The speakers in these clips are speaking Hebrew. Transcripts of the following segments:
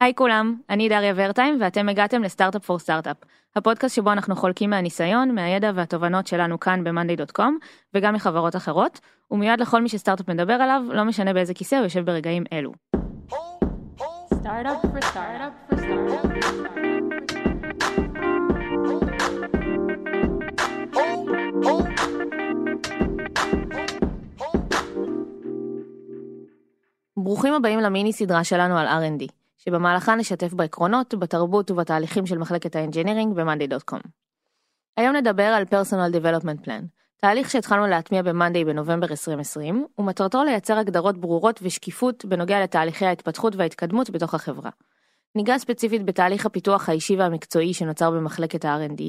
היי כולם, אני דריה ורטיים ואתם הגעתם לסטארט-אפ פור סטארט-אפ, הפודקאסט שבו אנחנו חולקים מהניסיון, מהידע והתובנות שלנו כאן ב-Monday.com וגם מחברות אחרות, ומיועד לכל מי שסטארט-אפ מדבר עליו, לא משנה באיזה כיסא הוא יושב ברגעים אלו. סטארט-אפ פור סטארט-אפ פור סטארט-אפ. ברוכים הבאים למיני סדרה שלנו על R&D, שבמהלכה נשתף בעקרונות, בתרבות ובתהליכים של מחלקת האנג'ינירינג ב-Monday.com. היום נדבר על Personal Development Plan, תהליך שהתחלנו להטמיע ב-Monday בנובמבר 2020, ומטרתו לייצר הגדרות ברורות ושקיפות בנוגע לתהליכי ההתפתחות וההתקדמות בתוך החברה. ניגע ספציפית בתהליך הפיתוח האישי והמקצועי שנוצר במחלקת ה-R&D,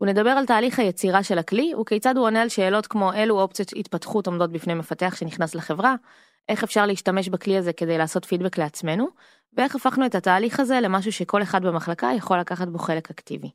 ונדבר על תהליך היצירה של הכלי, וכיצד הוא עונה על שאלות כמו אילו אופציות התפתחות עומדות בפני מפתח שנכנס לחברה, איך אפשר להשתמש בכלי הזה כדי לעשות פידבק לעצמנו, ואיך הפכנו את התהליך הזה למשהו שכל אחד במחלקה יכול לקחת בו חלק אקטיבי.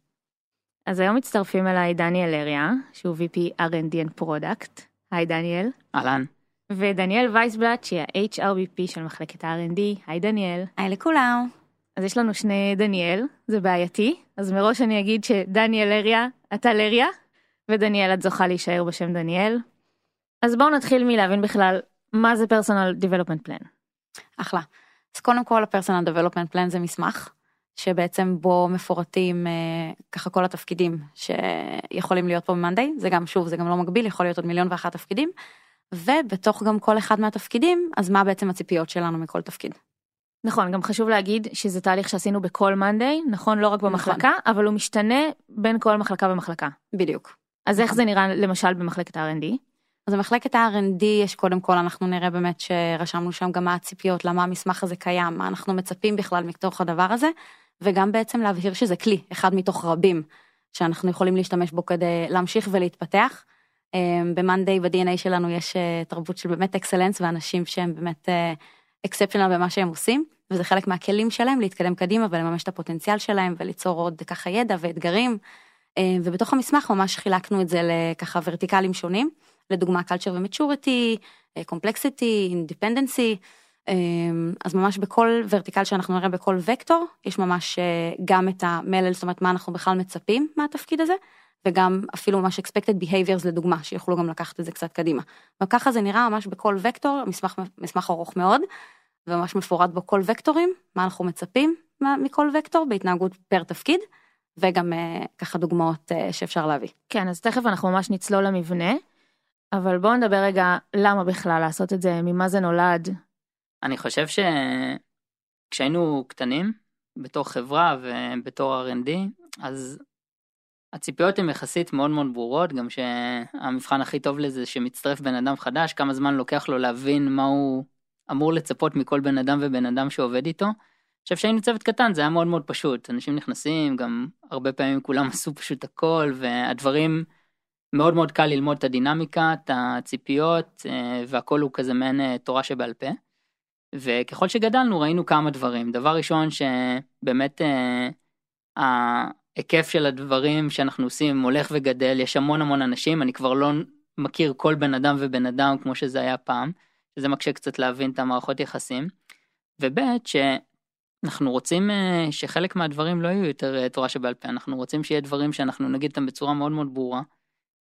אז היום מצטרפים אליי דניאל לריה, שהוא VP R&D and Product. היי דניאל. אהלן. ודניאל וייסבלט, שהיא ה-HRBP של מחלקת R&D. היי דניאל. היי לכולם. אז יש לנו שני דניאל, זה בעייתי. אז מראש אני אגיד שדניאל לריה, אתה לריה, ודניאל את זוכה להישאר בשם דניאל. אז בואו נתחיל מלהבין בכלל מה זה Personal Development Plan. אחלה. אז קודם כל, ה-Personal Development Plan זה מסמך, שבעצם בו מפורטים ככה כל התפקידים שיכולים להיות פה במאנדי, זה גם שוב, זה גם לא מגביל, יכול להיות עוד 1,001,000 תפקידים, ובתוך גם כל אחד מהתפקידים, אז מה בעצם הציפיות שלנו מכל תפקיד? נכון, גם חשוב להגיד שזה תהליך שעשינו בכל מאנדי, נכון, לא רק במחלקה, נכון. אבל הוא משתנה בין כל מחלקה ומחלקה. בדיוק. אז איך זה נראה למשל במחלקת R&D? אז במחלקת ה-R&D יש קודם כל, אנחנו נראה באמת שרשמנו שם גם מה הציפיות, למה המסמך הזה קיים, מה אנחנו מצפים בכלל מתוך הדבר הזה, וגם בעצם להבהיר שזה כלי, אחד מתוך רבים, שאנחנו יכולים להשתמש בו כדי להמשיך ולהתפתח. במאנדי, ב-DNA שלנו יש תרבות של באמת אקסלנס, ואנשים שהם באמת אקספשיונל במה שהם עושים, וזה חלק מהכלים שלהם להתקדם קדימה ולממש את הפוטנציאל שלהם, וליצור עוד ככה ידע ואתגרים, ובתוך המסמך ממש חילקנו את זה לככה ורטיקלים שונים, לדוגמה culture וmaturity, complexity, independency, אז ממש בכל ורטיקל שאנחנו נראה בכל וקטור, יש ממש גם את המלל, זאת אומרת מה אנחנו בכלל מצפים מהתפקיד הזה, וגם אפילו ממש expected behaviors לדוגמה, שיוכלו גם לקחת את זה קצת קדימה. וככה זה נראה ממש בכל וקטור, מסמך ארוך מאוד, וממש מפורט בו כל וקטורים, מה אנחנו מצפים מכל וקטור, בהתנהגות פר תפקיד, וגם ככה דוגמאות שאפשר להביא. כן, אז תכף אנחנו ממש נצלול למבנה, אבל בואו נדבר רגע למה בכלל לעשות את זה, ממה זה נולד. אני חושב שכשהיינו קטנים, בתור חברה ובתור R&D, אז הציפיות הן יחסית מאוד מאוד ברורות, גם שהמבחן הכי טוב לזה שמצטרף בן אדם חדש, כמה זמן לוקח לו להבין מה הוא אמור לצפות מכל בן אדם ובן אדם שעובד איתו. אני חושב שהיינו צוות קטן, זה היה מאוד מאוד פשוט. אנשים נכנסים, גם הרבה פעמים כולם עשו פשוט הכל, והדברים מאוד מאוד קל ללמוד את הדינמיקה, את הציפיות, והכל הוא כזה מעין תורה שבעל פה. וככל שגדלנו ראינו כמה דברים. דבר ראשון שבאמת ההיקף של הדברים שאנחנו עושים הולך וגדל, יש המון המון אנשים, אני כבר לא מכיר כל בן אדם ובן אדם כמו שזה היה פעם, שזה מקשה קצת להבין את המערכות יחסים. ובית שאנחנו רוצים שחלק מהדברים לא יהיו יותר תורה שבעל פה, אנחנו רוצים שיהיה דברים שאנחנו נגיד אותם בצורה מאוד מאוד ברורה,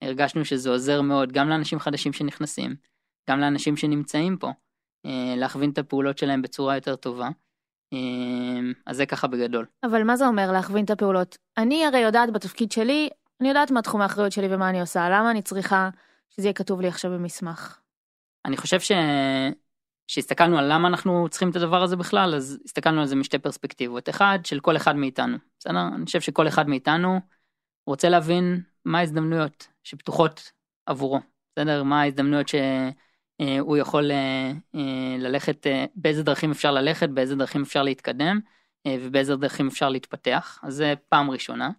הרגשנו שזה עוזר מאוד גם לאנשים חדשים שנכנסים, גם לאנשים שנמצאים פה, להכווין את הפעולות שלהם בצורה יותר טובה, אז זה ככה בגדול. אבל מה זה אומר להכווין את הפעולות? אני הרי יודעת בתפקיד שלי, אני יודעת מה תחום האחריות שלי ומה אני עושה, למה אני צריכה שזה יהיה כתוב לי עכשיו במסמך? אני חושב שהסתכלנו על למה אנחנו צריכים את הדבר הזה בכלל, אז הסתכלנו על זה משתי פרספקטיבות, אחד של כל אחד מאיתנו, בסדר? אני חושב שכל אחד מאיתנו רוצה להבין מה ההזדמנויות שפתוחות עבורו, בסדר? מה ההזדמנויות שהוא יכול ללכת, באיזה דרכים אפשר ללכת, באיזה דרכים אפשר להתקדם, ובאיזה דרכים אפשר להתפתח, אז זה פעם ראשונה.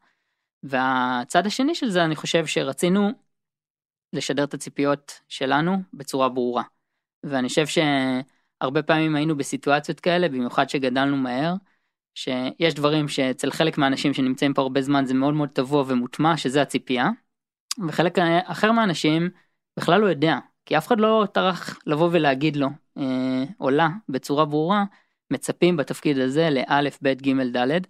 והצד השני של זה, אני חושב שרצינו לשדר את הציפיות שלנו בצורה ברורה. ואני חושב שהרבה פעמים היינו בסיטואציות כאלה, במיוחד שגדלנו מהר, שיש דברים שאצל חלק מהאנשים שנמצאים פה הרבה זמן זה מאוד מאוד טבוע ומוטמע, שזה הציפייה, וחלק אחר מהאנשים בכלל לא יודע, כי אף אחד לא טרח לבוא ולהגיד לו, או לה, בצורה ברורה, מצפים בתפקיד הזה לאלף, בית, ג', ד',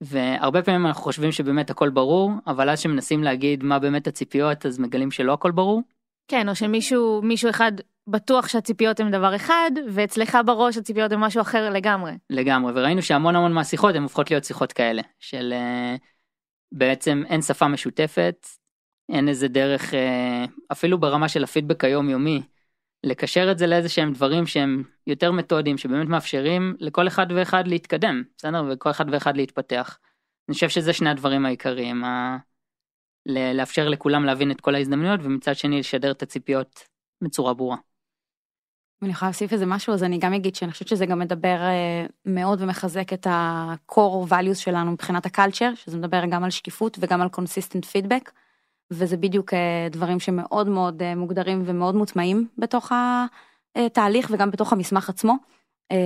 והרבה פעמים אנחנו חושבים שבאמת הכל ברור, אבל אז שמנסים להגיד מה באמת הציפיות, אז מגלים שלא הכל ברור. כן, או שמישהו אחד בטוח שהציפיות הם דבר אחד, ואצלך בראש הציפיות הם משהו אחר לגמרי. לגמרי, וראינו שהמון המון מהשיחות הן הופכות להיות שיחות כאלה, של בעצם אין שפה משותפת, אין איזה דרך, אפילו ברמה של הפידבק היומיומי, לקשר את זה לאיזה שהם דברים שהם יותר מתודיים, שבאמת מאפשרים לכל אחד ואחד להתקדם, בסדר? וכל אחד ואחד להתפתח. אני חושב שזה שני הדברים העיקריים, לאפשר לכולם להבין את כל ההזדמנויות, ומצד שני לשדר את הציפיות בצורה ברורה. אני יכולה להוסיף איזה משהו, אז אני גם אגיד שאני חושבת שזה גם מדבר מאוד ומחזק את ה-core values שלנו מבחינת הקלצ'ר, שזה מדבר גם על שקיפות וגם על consistent feedback, וזה בדיוק דברים שמאוד מאוד מוגדרים ומאוד מוטמעים בתוך התהליך וגם בתוך המסמך עצמו.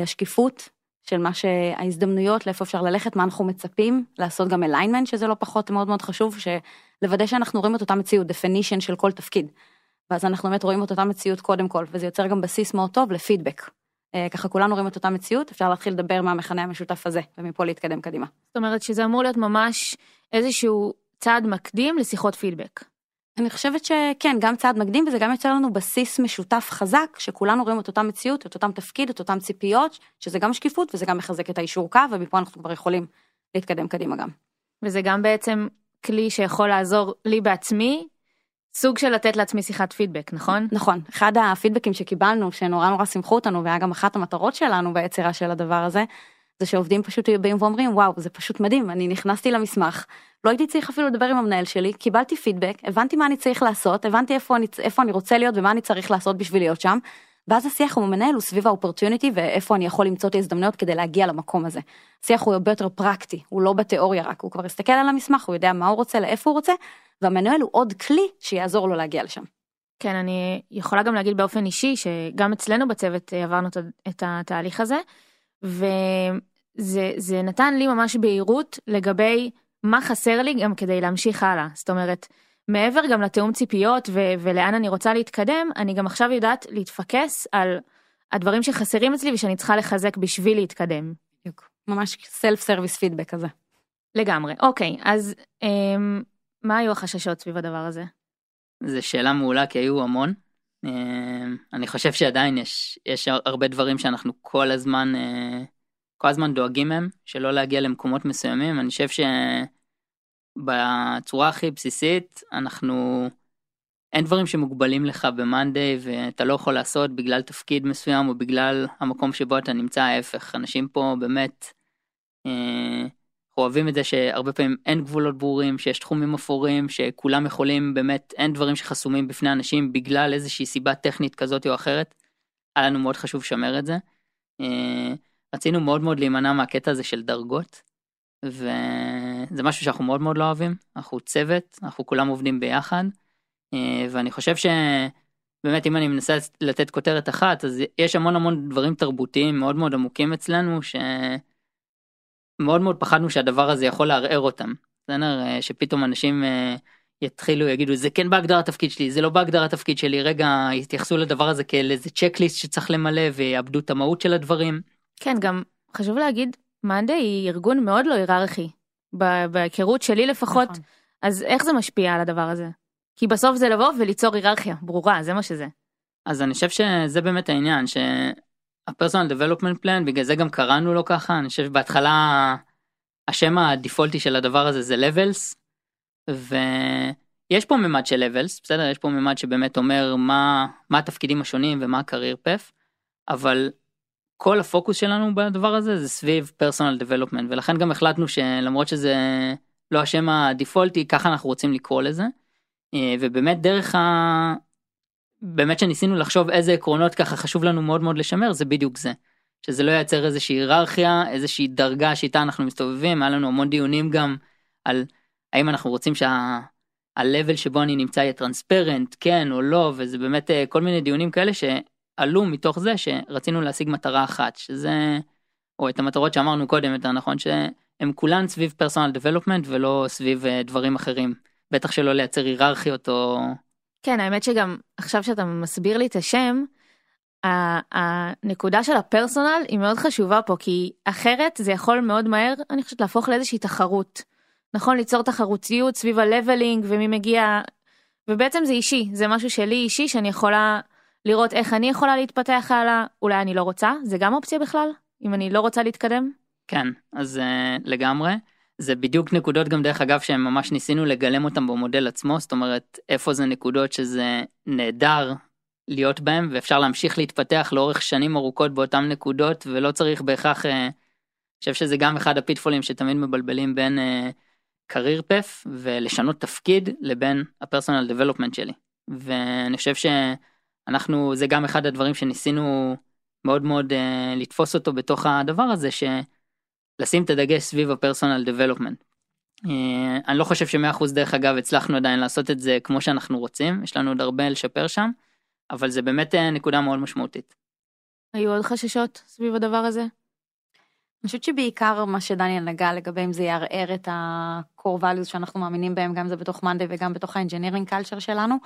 השקיפות של מה שההזדמנויות, לאיפה אפשר ללכת, מה אנחנו מצפים, לעשות גם alignment, שזה לא פחות מאוד מאוד חשוב, שלוודא שאנחנו רואים את אותה מציאות, definition של כל תפקיד. ואז אנחנו באמת רואים את אותה מציאות קודם כל, וזה יוצר גם בסיס מאוד טוב לפידבק. ככה כולנו רואים את אותה מציאות, אפשר להתחיל לדבר מהמכנה המשותף הזה, ומפה להתקדם קדימה. זאת אומרת שזה אמור להיות ממש איזשהו צעד מקדים לשיחות פידבק. אני חושבת שכן, גם צעד מקדים, וזה גם יוצר לנו בסיס משותף חזק, שכולנו רואים את אותה מציאות, את אותם תפקיד, את אותם ציפיות, שזה גם שקיפות, וזה גם מחזק את האישור קו, ומפה אנחנו כבר יכולים להתקדם קדימה גם. וזה גם בעצם כלי שיכול לעזור לי בעצמי, סוג של לתת לעצמי שיחת פידבק, נכון? נכון. אחד הפידבקים שקיבלנו, שנורא נורא שמחו אותנו, והיה גם אחת המטרות שלנו ביצירה של הדבר הזה, זה שעובדים פשוט באים ואומרים, וואו, זה פשוט מדהים, אני נכנסתי למסמך, לא הייתי צריך אפילו לדבר עם המנהל שלי, קיבלתי פידבק, הבנתי מה אני צריך לעשות, הבנתי איפה אני רוצה להיות ומה אני צריך לעשות בשביל להיות שם, ואז השיח עם המנהל הוא סביב האופורטיוניטי, ואיפה אני יכול למצוא את ההזדמנויות כדי להגיע למקום הזה. השיח הוא הרבה יותר פרקטי, הוא לא בתיאוריה רק, הוא כבר הסתכל על המסמך, הוא יודע מה הוא רוצה, לאיפה הוא רוצה, והמנהל הוא עוד כלי שיעזור לו להגיע לשם. כן, אני יכולה גם להגיד באופן אישי, שגם אצלנו בצוות עברנו את התהליך הזה, וזה נתן לי ממש בהירות לגבי מה חסר לי גם כדי להמשיך הלאה. זאת אומרת, מעבר גם לתאום ציפיות ולאן אני רוצה להתקדם, אני גם עכשיו יודעת להתפקס על הדברים שחסרים אצלי ושאני צריכה לחזק בשביל להתקדם. ממש self-service feedback כזה. לגמרי. אוקיי, אז מה היו החששות סביב הדבר הזה? זו שאלה מעולה, כי היו המון. אני חושב שעדיין יש הרבה דברים שאנחנו כל הזמן דואגים מהם, שלא להגיע למקומות מסוימים. אני חושב שבצורה הכי בסיסית, אין דברים שמוגבלים לך במנדי, ואתה לא יכול לעשות בגלל תפקיד מסוים, או בגלל המקום שבו אתה נמצא. ההפך. אנשים פה באמת אוהבים את זה שהרבה פעמים אין גבולות ברורים, שיש תחומים אפורים, שכולם יכולים, באמת אין דברים שחסומים בפני אנשים, בגלל איזושהי סיבה טכנית כזאת או אחרת. היה לנו מאוד חשוב לשמר את זה. רצינו מאוד מאוד להימנע מהקטע הזה של דרגות, וזה משהו שאנחנו מאוד מאוד לא אוהבים. אנחנו צוות, אנחנו כולם עובדים ביחד, ואני חושב שבאמת אם אני מנסה לתת כותרת אחת, אז יש המון המון דברים תרבותיים מאוד מאוד עמוקים אצלנו, שמאוד מאוד פחדנו שהדבר הזה יכול לערער אותם. שפתאום אנשים יתחילו, יגידו, זה כן בהגדרת התפקיד שלי, זה לא בהגדרת התפקיד שלי, רגע, יתייחסו לדבר הזה כאל איזה צ'קליסט שצריך למלא, ויאבדו את המהות של הדברים. כן, גם חשוב להגיד, מאנדי היא ארגון מאוד לא היררכי, בהיכרות שלי לפחות, נכון. אז איך זה משפיע על הדבר הזה? כי בסוף זה לבוא וליצור היררכיה, ברורה, זה מה שזה. אז אני חושב שזה באמת העניין, שה-Personal Development Plan, בגלל זה גם קראנו לו ככה, אני חושב בהתחלה, השם הדפולטי של הדבר הזה זה Levels, ויש פה ממד של Levels, בסדר? יש פה ממד שבאמת אומר מה התפקידים השונים ומה הקרייר פף, אבל כל הפוקוס שלנו בדבר הזה זה סביב Personal Development, ולכן גם החלטנו שלמרות שזה לא השם הדפולטי, ככה אנחנו רוצים לקרוא לזה, ובאמת באמת שניסינו לחשוב איזה עקרונות ככה חשוב לנו מאוד מאוד לשמר, זה בדיוק זה, שזה לא ייצר איזושהי היררכיה, איזושהי דרגה שאיתה אנחנו מסתובבים. היה לנו המון דיונים גם על האם אנחנו רוצים שה-level שבו אני נמצא יהיה טרנספרנט, כן או לא, וזה באמת כל מיני דיונים כאלה עלו מתוך זה שרצינו להשיג מטרה אחת, שזה, או את המטרות שאמרנו קודם, יותר נכון, שהם כולן סביב Personal Development ולא סביב דברים אחרים. בטח שלא לייצר היררכיות או... כן, האמת שגם עכשיו שאתה מסביר לי את השם, הנקודה של הפרסונל היא מאוד חשובה פה, כי אחרת זה יכול מאוד מהר, אני חושבת, להפוך לאיזושהי תחרות. נכון, ליצור תחרותיות סביב הלבלינג ומי מגיע, ובעצם זה אישי, זה משהו שלי אישי, שאני יכולה לראות איך אני יכולה להתפתח הלאה, אולי אני לא רוצה, זה גם אופציה בכלל, אם אני לא רוצה להתקדם? כן, אז לגמרי. זה בדיוק נקודות גם דרך אגב שהם ממש ניסינו לגלם אותם במודל עצמו, זאת אומרת איפה זה נקודות שזה נהדר להיות בהם, ואפשר להמשיך להתפתח לאורך שנים ארוכות באותן נקודות, ולא צריך בהכרח, אני חושב שזה גם אחד הפיטפולים שתמיד מבלבלים בין קרייר פף ולשנות תפקיד לבין הפרסונל דבלופמנט שלי. ואני חושב שאנחנו, זה גם אחד הדברים שניסינו מאוד מאוד לתפוס אותו בתוך הדבר הזה, ש... לשים את הדגש סביב הפרסונל דבלופמנט. אני לא חושב ש100% דרך אגב הצלחנו עדיין לעשות את זה כמו שאנחנו רוצים, יש לנו עוד הרבה לשפר שם, אבל זה באמת נקודה מאוד משמעותית. היו עוד חששות סביב הדבר הזה? אני חושבת שבעיקר מה שדניאל נגע לגבי אם זה יערער את ה-core values שאנחנו מאמינים בהם, גם זה בתוך Monday וגם בתוך ה-engineering culture שלנו.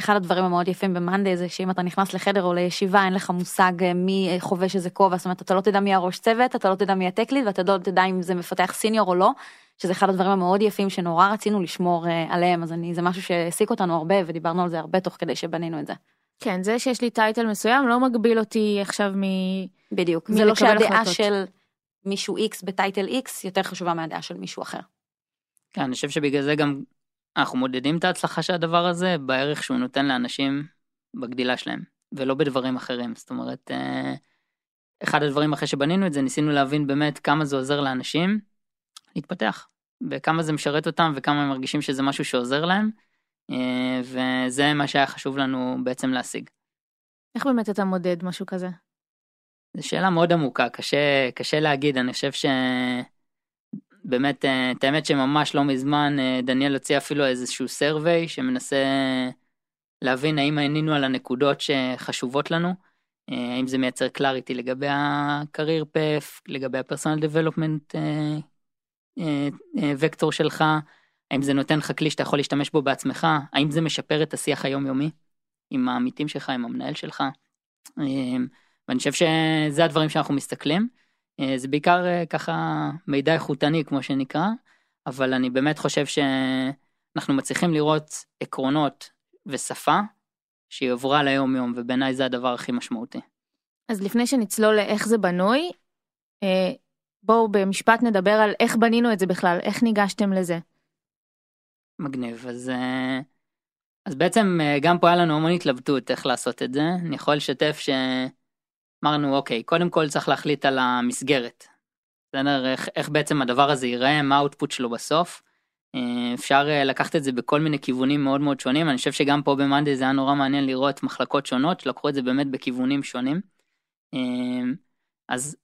אחד הדברים המאוד יפים ב-Monday זה שאם אתה נכנס לחדר או לישיבה, אין לך מושג מי חובש איזה כובע, זאת אומרת, אתה לא תדע מי הראש צוות, אתה לא תדע מי הטקליט, ואתה לא תדע אם זה מפתח סיניור או לא, שזה אחד הדברים המאוד יפים שנורא רצינו לשמור עליהם, אז זה משהו שהעסיק אותנו הרבה, ודיברנו על זה הרבה תוך כדי שבנינו את זה. כן, זה שיש לי טייטל מסוים, לא מגביל אותי עכשיו מ... בדיוק, זה לא שהדעה של מישהו X בטייטל X יותר חשובה מהדעה של מישהו אחר. כן, אני חושב שבגלל זה גם אנחנו מודדים את ההצלחה של הדבר הזה בערך שהוא נותן לאנשים בגדילה שלהם, ולא בדברים אחרים. זאת אומרת, אחד הדברים אחרי שבנינו את זה, ניסינו להבין באמת כמה זה עוזר לאנשים להתפתח, וכמה זה משרת אותם, וכמה הם מרגישים שזה משהו שעוזר להם, וזה מה שהיה חשוב לנו בעצם להשיג. איך באמת אתה מודד משהו כזה? זו שאלה מאוד עמוקה, קשה להגיד, אני חושב ש... באמת, את האמת שממש לא מזמן דניאל הוציא אפילו איזשהו סרווי שמנסה להבין האם הענינו על הנקודות שחשובות לנו, האם זה מייצר קלאריטי לגבי הקרייר פף, לגבי הפרסונל דבלופמנט וקטור שלך, האם זה נותן לך כלי שאתה יכול להשתמש בו בעצמך, האם זה משפר את השיח היומיומי עם העמיתים שלך, עם המנהל שלך, ואני חושב שזה הדברים שאנחנו מסתכלים, זה בעיקר ככה מידע איכותני כמו שנקרא, אבל אני באמת חושב שאנחנו מצליחים לראות עקרונות ושפה שהיא עברה ליום יום, ובעיניי זה הדבר הכי משמעותי. אז לפני שנצלול לאיך זה בנוי, בואו במשפט נדבר על איך בנינו את זה בכלל, איך ניגשתם לזה. מגניב, אז בעצם גם פה היה לנו המון התלבטות איך לעשות את זה, אני יכול לשתף ש... אמרנו, אוקיי, קודם כל צריך להחליט על המסגרת. איך בעצם הדבר הזה ייראה, מה האוטפוט שלו בסוף. אפשר לקחת את זה בכל מיני כיוונים מאוד מאוד שונים. אני חושב שגם פה ב-Monday זה היה נורא מעניין לראות מחלקות שונות, שלקחו את זה באמת בכיוונים שונים. אז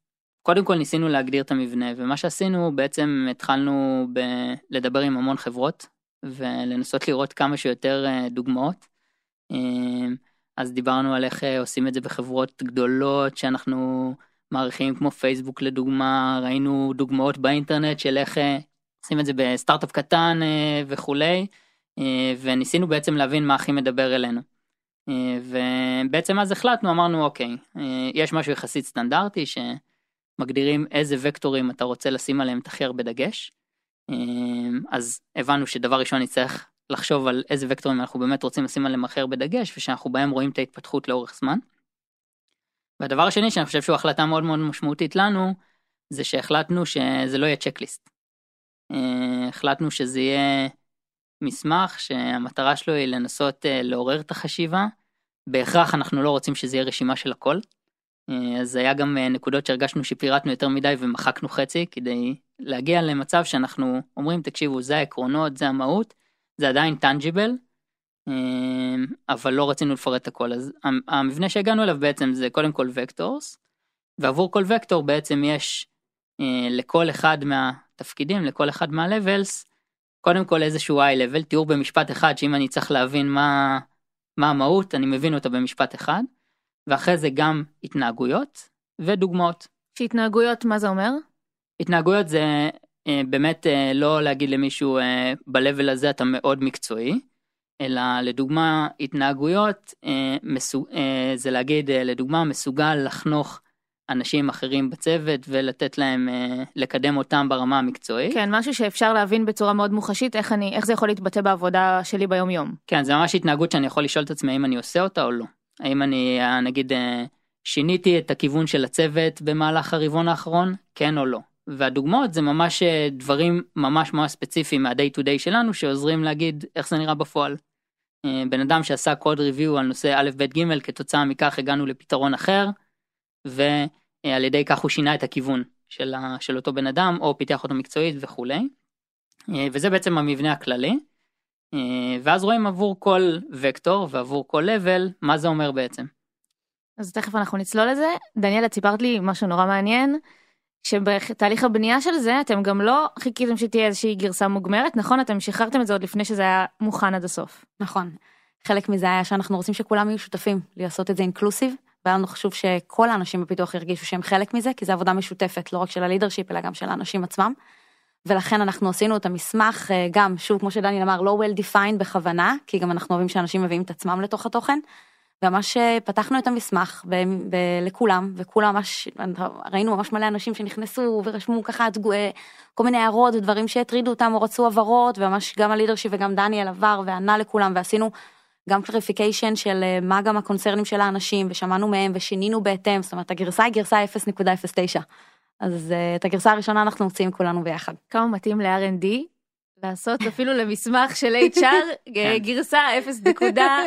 קודם כל ניסינו להגדיר את המבנה, ומה שעשינו בעצם התחלנו לדבר עם המון חברות, ולנסות לראות כמה שיותר דוגמאות. אז דיברנו על איך עושים את זה בחברות גדולות שאנחנו מעריכים, כמו פייסבוק לדוגמה, ראינו דוגמאות באינטרנט של איך עושים את זה בסטארט-אפ קטן וכולי, וניסינו בעצם להבין מה הכי מדבר אלינו. ובעצם אז החלטנו, אמרנו, אוקיי, יש משהו יחסית סטנדרטי שמגדירים איזה וקטורים אתה רוצה לשים עליהם את הכי הרבה דגש, אז הבנו שדבר ראשון נצטרך לחשוב על איזה וקטורים אנחנו באמת רוצים לשים עליהם אחר בדגש, ושאנחנו בהם רואים את ההתפתחות לאורך זמן. והדבר השני, שאני חושב שהוא החלטה מאוד מאוד משמעותית לנו, זה שהחלטנו שזה לא יהיה צ'קליסט. החלטנו שזה יהיה מסמך, שהמטרה שלו היא לנסות לעורר את החשיבה, בהכרח אנחנו לא רוצים שזה יהיה רשימה של הכל, אז היה גם נקודות שהרגשנו שפירטנו יותר מדי ומחקנו חצי, כדי להגיע למצב שאנחנו אומרים, תקשיבו, זה העקרונות, זה המהות, זה עדיין טנג'יבל, אבל לא רצינו לפרט הכל. אז המבנה שהגענו אליו בעצם זה קודם כל וקטורס, ועבור כל וקטור בעצם יש לכל אחד מהתפקידים, לכל אחד מה-levels, קודם כל איזשהו high-level, תיאור במשפט אחד, שאם אני צריך להבין מה המהות, אני מבין אותה במשפט אחד, ואחרי זה גם התנהגויות ודוגמאות. שהתנהגויות, מה זה אומר? התנהגויות זה... באמת לא להגיד למישהו, ב-level הזה אתה מאוד מקצועי, אלא לדוגמה התנהגויות, זה להגיד לדוגמה מסוגל לחנוך אנשים אחרים בצוות ולתת להם, לקדם אותם ברמה המקצועית. כן, משהו שאפשר להבין בצורה מאוד מוחשית, איך זה יכול להתבטא בעבודה שלי ביום יום. כן, זה ממש התנהגות שאני יכול לשאול את עצמי אם אני עושה אותה או לא. האם אני, נגיד, שיניתי את הכיוון של הצוות במהלך הרבעון האחרון, כן או לא. והדוגמאות זה ממש דברים ממש ממש ספציפיים מה-day to day שלנו, שעוזרים להגיד איך זה נראה בפועל. בן אדם שעשה קוד ריוויו על נושא א' ב' ג' כתוצאה מכך הגענו לפתרון אחר, ועל ידי כך הוא שינה את הכיוון של אותו בן אדם, או פיתח אותו מקצועית וכו'. וזה בעצם המבנה הכללי. ואז רואים עבור כל וקטור ועבור כל level, מה זה אומר בעצם. אז תכף אנחנו נצלול לזה. דניאל, את סיפרת לי משהו נורא מעניין, שבתהליך הבנייה של זה, אתם גם לא חיכיתם שתהיה איזושהי גרסה מוגמרת, נכון? אתם שחררתם את זה עוד לפני שזה היה מוכן עד הסוף. נכון. חלק מזה היה שאנחנו רוצים שכולם יהיו שותפים, לעשות את זה אינקלוסיב, והיה לנו חשוב שכל האנשים בפיתוח ירגישו שהם חלק מזה, כי זו עבודה משותפת, לא רק של הלידרשיפ, אלא גם של האנשים עצמם. ולכן אנחנו עשינו את המסמך, גם, שוב, כמו שדניאל אמר, לא well defined בכוונה, כי גם אנחנו אוהבים שאנשים מביאים את עצמם לתוך התוכן. וממש פתחנו את המסמך לכולם, וכולם ממש, ראינו ממש מלא אנשים שנכנסו ורשמו ככה כל מיני הערות ודברים שהטרידו אותם או רצו עברות, וממש גם הלידרשיפ וגם דניאל עבר וענה לכולם, ועשינו גם clarification של מה גם הקונצרנים של האנשים, ושמענו מהם ושינינו בהתאם, זאת אומרת, הגרסה היא גרסה 0.09, אז את הגרסה הראשונה אנחנו מוצאים כולנו ביחד. כמה מתאים ל-R&D? לעשות אפילו למסמך של HR, גרסה 0.9.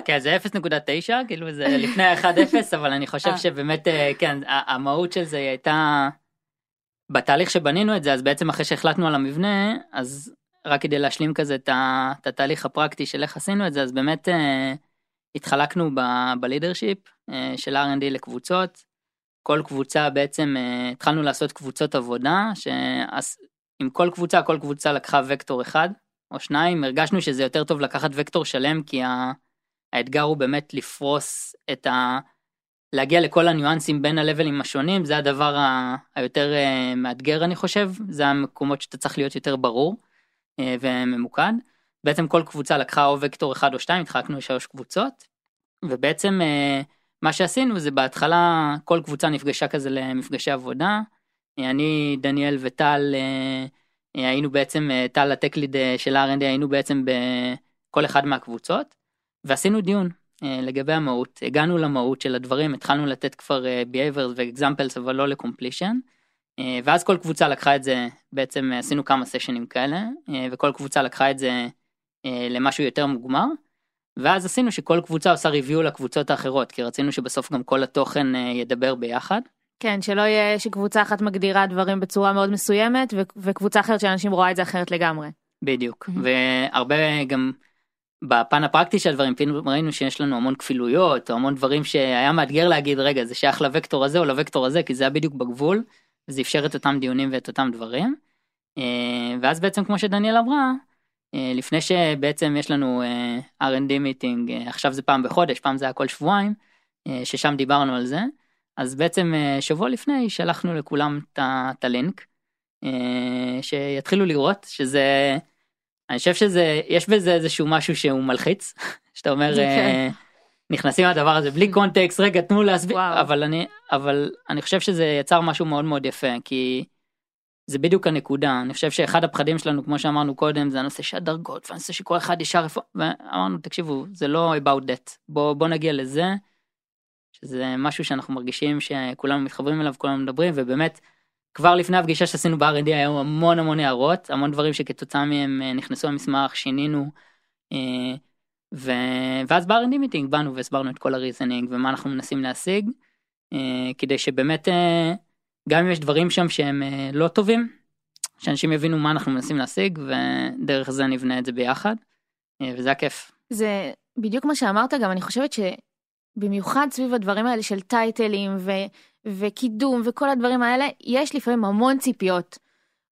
כן, זה 0.9, כאילו זה לפני 1.0, אבל אני חושב שבאמת, כן, המהות של זה הייתה, בתהליך שבנינו את זה, אז בעצם אחרי שהחלטנו על המבנה, אז רק כדי להשלים כזה את התהליך הפרקטי של איך עשינו את זה, אז באמת התחלקנו בלידרשיפ של R&D לקבוצות, כל קבוצה בעצם, התחלנו לעשות קבוצות עבודה, עם כל קבוצה לקחה וקטור אחד או שניים, הרגשנו שזה יותר טוב לקחת וקטור שלם, כי האתגר הוא באמת לפרוס להגיע לכל הניואנסים בין הלבלים השונים, זה הדבר היותר מאתגר אני חושב, זה המקומות שאתה צריך להיות יותר ברור וממוקד. בעצם כל קבוצה לקחה או וקטור אחד או שתיים, התחלקנו 3 קבוצות, ובעצם מה שעשינו זה בהתחלה כל קבוצה נפגשה כזה למפגשי עבודה, אני, דניאל וטל, היינו בעצם, טל הטקליד של R&D, היינו בעצם בכל אחד מהקבוצות, ועשינו דיון לגבי המהות, הגענו למהות של הדברים, התחלנו לתת כבר behaviors ו-examples, אבל לא ל-completion, ואז כל קבוצה לקחה את זה, בעצם עשינו כמה סשנים כאלה, וכל קבוצה לקחה את זה למשהו יותר מוגמר, ואז עשינו שכל קבוצה עושה review לקבוצות האחרות, כי רצינו שבסוף גם כל התוכן ידבר ביחד, כן, שלא יהיה שקבוצה אחת מגדירה דברים בצורה מאוד מסוימת, וקבוצה אחרת שאנשים רואה את זה אחרת לגמרי. בדיוק, והרבה גם בפן הפרקטי של הדברים, ראינו שיש לנו המון כפילויות, או המון דברים שהיה מאתגר להגיד, רגע, זה שייך לווקטור הזה או לווקטור הזה, כי זה היה בדיוק בגבול, וזה אפשר את אותם דיונים ואת אותם דברים. ואז בעצם כמו שדניאל אמרה, לפני שבעצם יש לנו R&D מיטינג, עכשיו זה פעם בחודש, פעם זה היה כל שבועיים, ששם דיברנו על זה, אז בעצם שבוע לפני שלחנו לכולם את הלינק, שיתחילו לראות שזה, אני חושב שזה, יש בזה איזשהו משהו שהוא מלחיץ, שאתה אומר, נכנסים לדבר הזה בלי קונטקסט, רגע תנו להסביר, אבל אני חושב שזה יצר משהו מאוד מאוד יפה, כי זה בדיוק הנקודה, אני חושב שאחד הפחדים שלנו, כמו שאמרנו קודם, זה הנושא שהדרגות, והנושא שכל אחד ישר, ואמרנו, תקשיבו, זה לא about that, בוא נגיע לזה, זה משהו שאנחנו מרגישים שכולנו מתחברים אליו, כולנו מדברים, ובאמת כבר לפני הפגישה שעשינו ב-R&D היו המון המון הערות, המון דברים שכתוצאה מהם נכנסו למסמך, שינינו, ואז ב-R&D meeting באנו והסברנו את כל הריזנינג ומה אנחנו מנסים להשיג, כדי שבאמת גם אם יש דברים שם שהם לא טובים, שאנשים יבינו מה אנחנו מנסים להשיג, ודרך זה נבנה את זה ביחד, וזה הכיף. זה בדיוק מה שאמרת גם, אני חושבת ש... במיוחד סביב הדברים האלה של טייטלים וקידום וכל הדברים האלה, יש לפעמים המון ציפיות,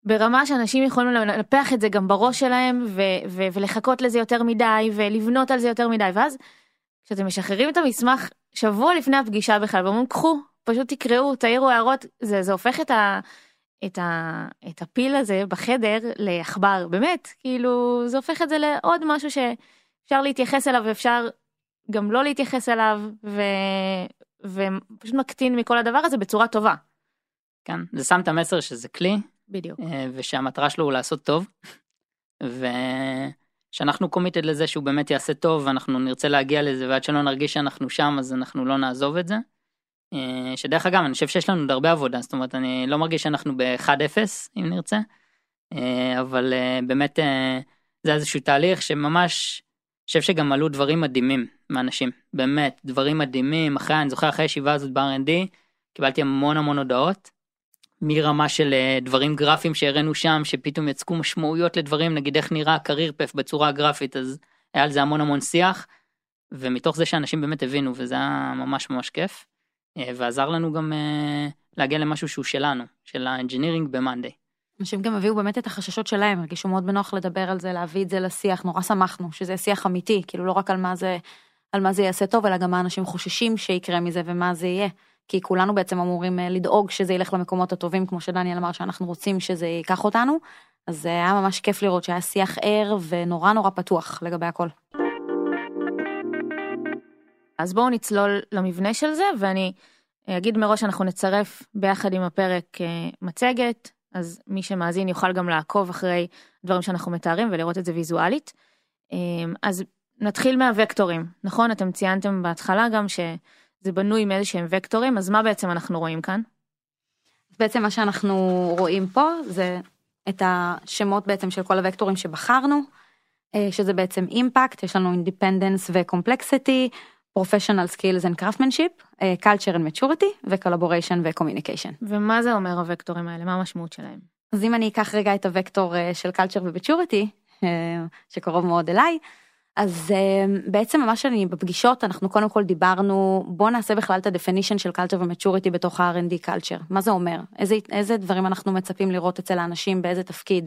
ברמה שאנשים יכולים לנפח את זה גם בראש שלהם, ולחכות לזה יותר מדי, ולבנות על זה יותר מדי, ואז כשאתם משחררים את המסמך, שבוע לפני הפגישה בכלל, ואומרים, קחו, פשוט תקראו, תעירו הערות, זה הופך את הפיל הזה בחדר לאחבר, באמת, כאילו, זה הופך את זה לעוד משהו אפשר להתייחס אליו ואפשר גם לא להתייחס אליו, ופשוט מקטין מכל הדבר הזה בצורה טובה. כן, זה שם את המסר שזה כלי, בדיוק. ושהמטרה שלו הוא לעשות טוב, ושאנחנו committed לזה שהוא באמת יעשה טוב, ואנחנו נרצה להגיע לזה, ועד שלא נרגיש שאנחנו שם, אז אנחנו לא נעזוב את זה. שדרך אגב, אני חושב שיש לנו עוד הרבה עבודה, זאת אומרת, אני לא מרגיש שאנחנו ב-1-0, אם נרצה, אבל באמת זה איזשהו תהליך שממש, אני חושב שגם עלו דברים מדהימים מאנשים, באמת, דברים מדהימים, אחרי, אני זוכר אחרי הישיבה הזאת ב-R&D, קיבלתי המון הודעות, מרמה של דברים גרפיים שהראינו שם, שפתאום יצקו משמעויות לדברים, נגיד איך נראה קרייר פף בצורה גרפית, אז היה על זה המון שיח, ומתוך זה שאנשים באמת הבינו, וזה היה ממש כיף, ועזר לנו גם להגיע למשהו שהוא שלנו, של האנג'ינירינג במאנדי. אנשים גם הביאו באמת את החששות שלהם, הרגישו מאוד בנוח לדבר על זה, להביא את זה לשיח, נורא שמחנו, שזה שיח אמיתי, כאילו לא רק על מה זה יעשה טוב, אלא גם מה אנשים חוששים שיקרה מזה ומה זה יהיה. כי כולנו בעצם אמורים לדאוג שזה ילך למקומות הטובים, כמו שדניאל אמר שאנחנו רוצים שזה ייקח אותנו, אז זה היה ממש כיף לראות שהיה שיח ער ונורא פתוח לגבי הכל. אז בואו נצלול למבנה של זה, ואני אגיד מראש אנחנו נצרף ביחד עם הפרק מצגת, אז מי שמאזין יוכל גם לעקוב אחרי דברים שאנחנו מתארים ולראות את זה ויזואלית. אז נתחיל מהווקטורים, נכון? אתם ציינתם בהתחלה גם שזה בנוי מאיזשהם וקטורים, אז מה בעצם אנחנו רואים כאן? בעצם מה שאנחנו רואים פה זה את השמות בעצם של כל הווקטורים שבחרנו, שזה בעצם אימפקט, יש לנו אינדיפנדנס וקומפלקסיטי, Professional Skills and Craftsmanship, Culture and Maturity, ו-Collaboration ו-Communication. ומה זה אומר הווקטורים האלה? מה המשמעות שלהם? אז אם אני אקח רגע את הווקטור של Culture ו-Maturity, שקרוב מאוד אליי, אז בעצם ממש שאני בפגישות, אנחנו קודם כל דיברנו, בוא נעשה בכלל את ה-Definition של Culture ו-Maturity בתוך ה-R&D Culture. מה זה אומר? איזה דברים אנחנו מצפים לראות אצל האנשים, באיזה תפקיד?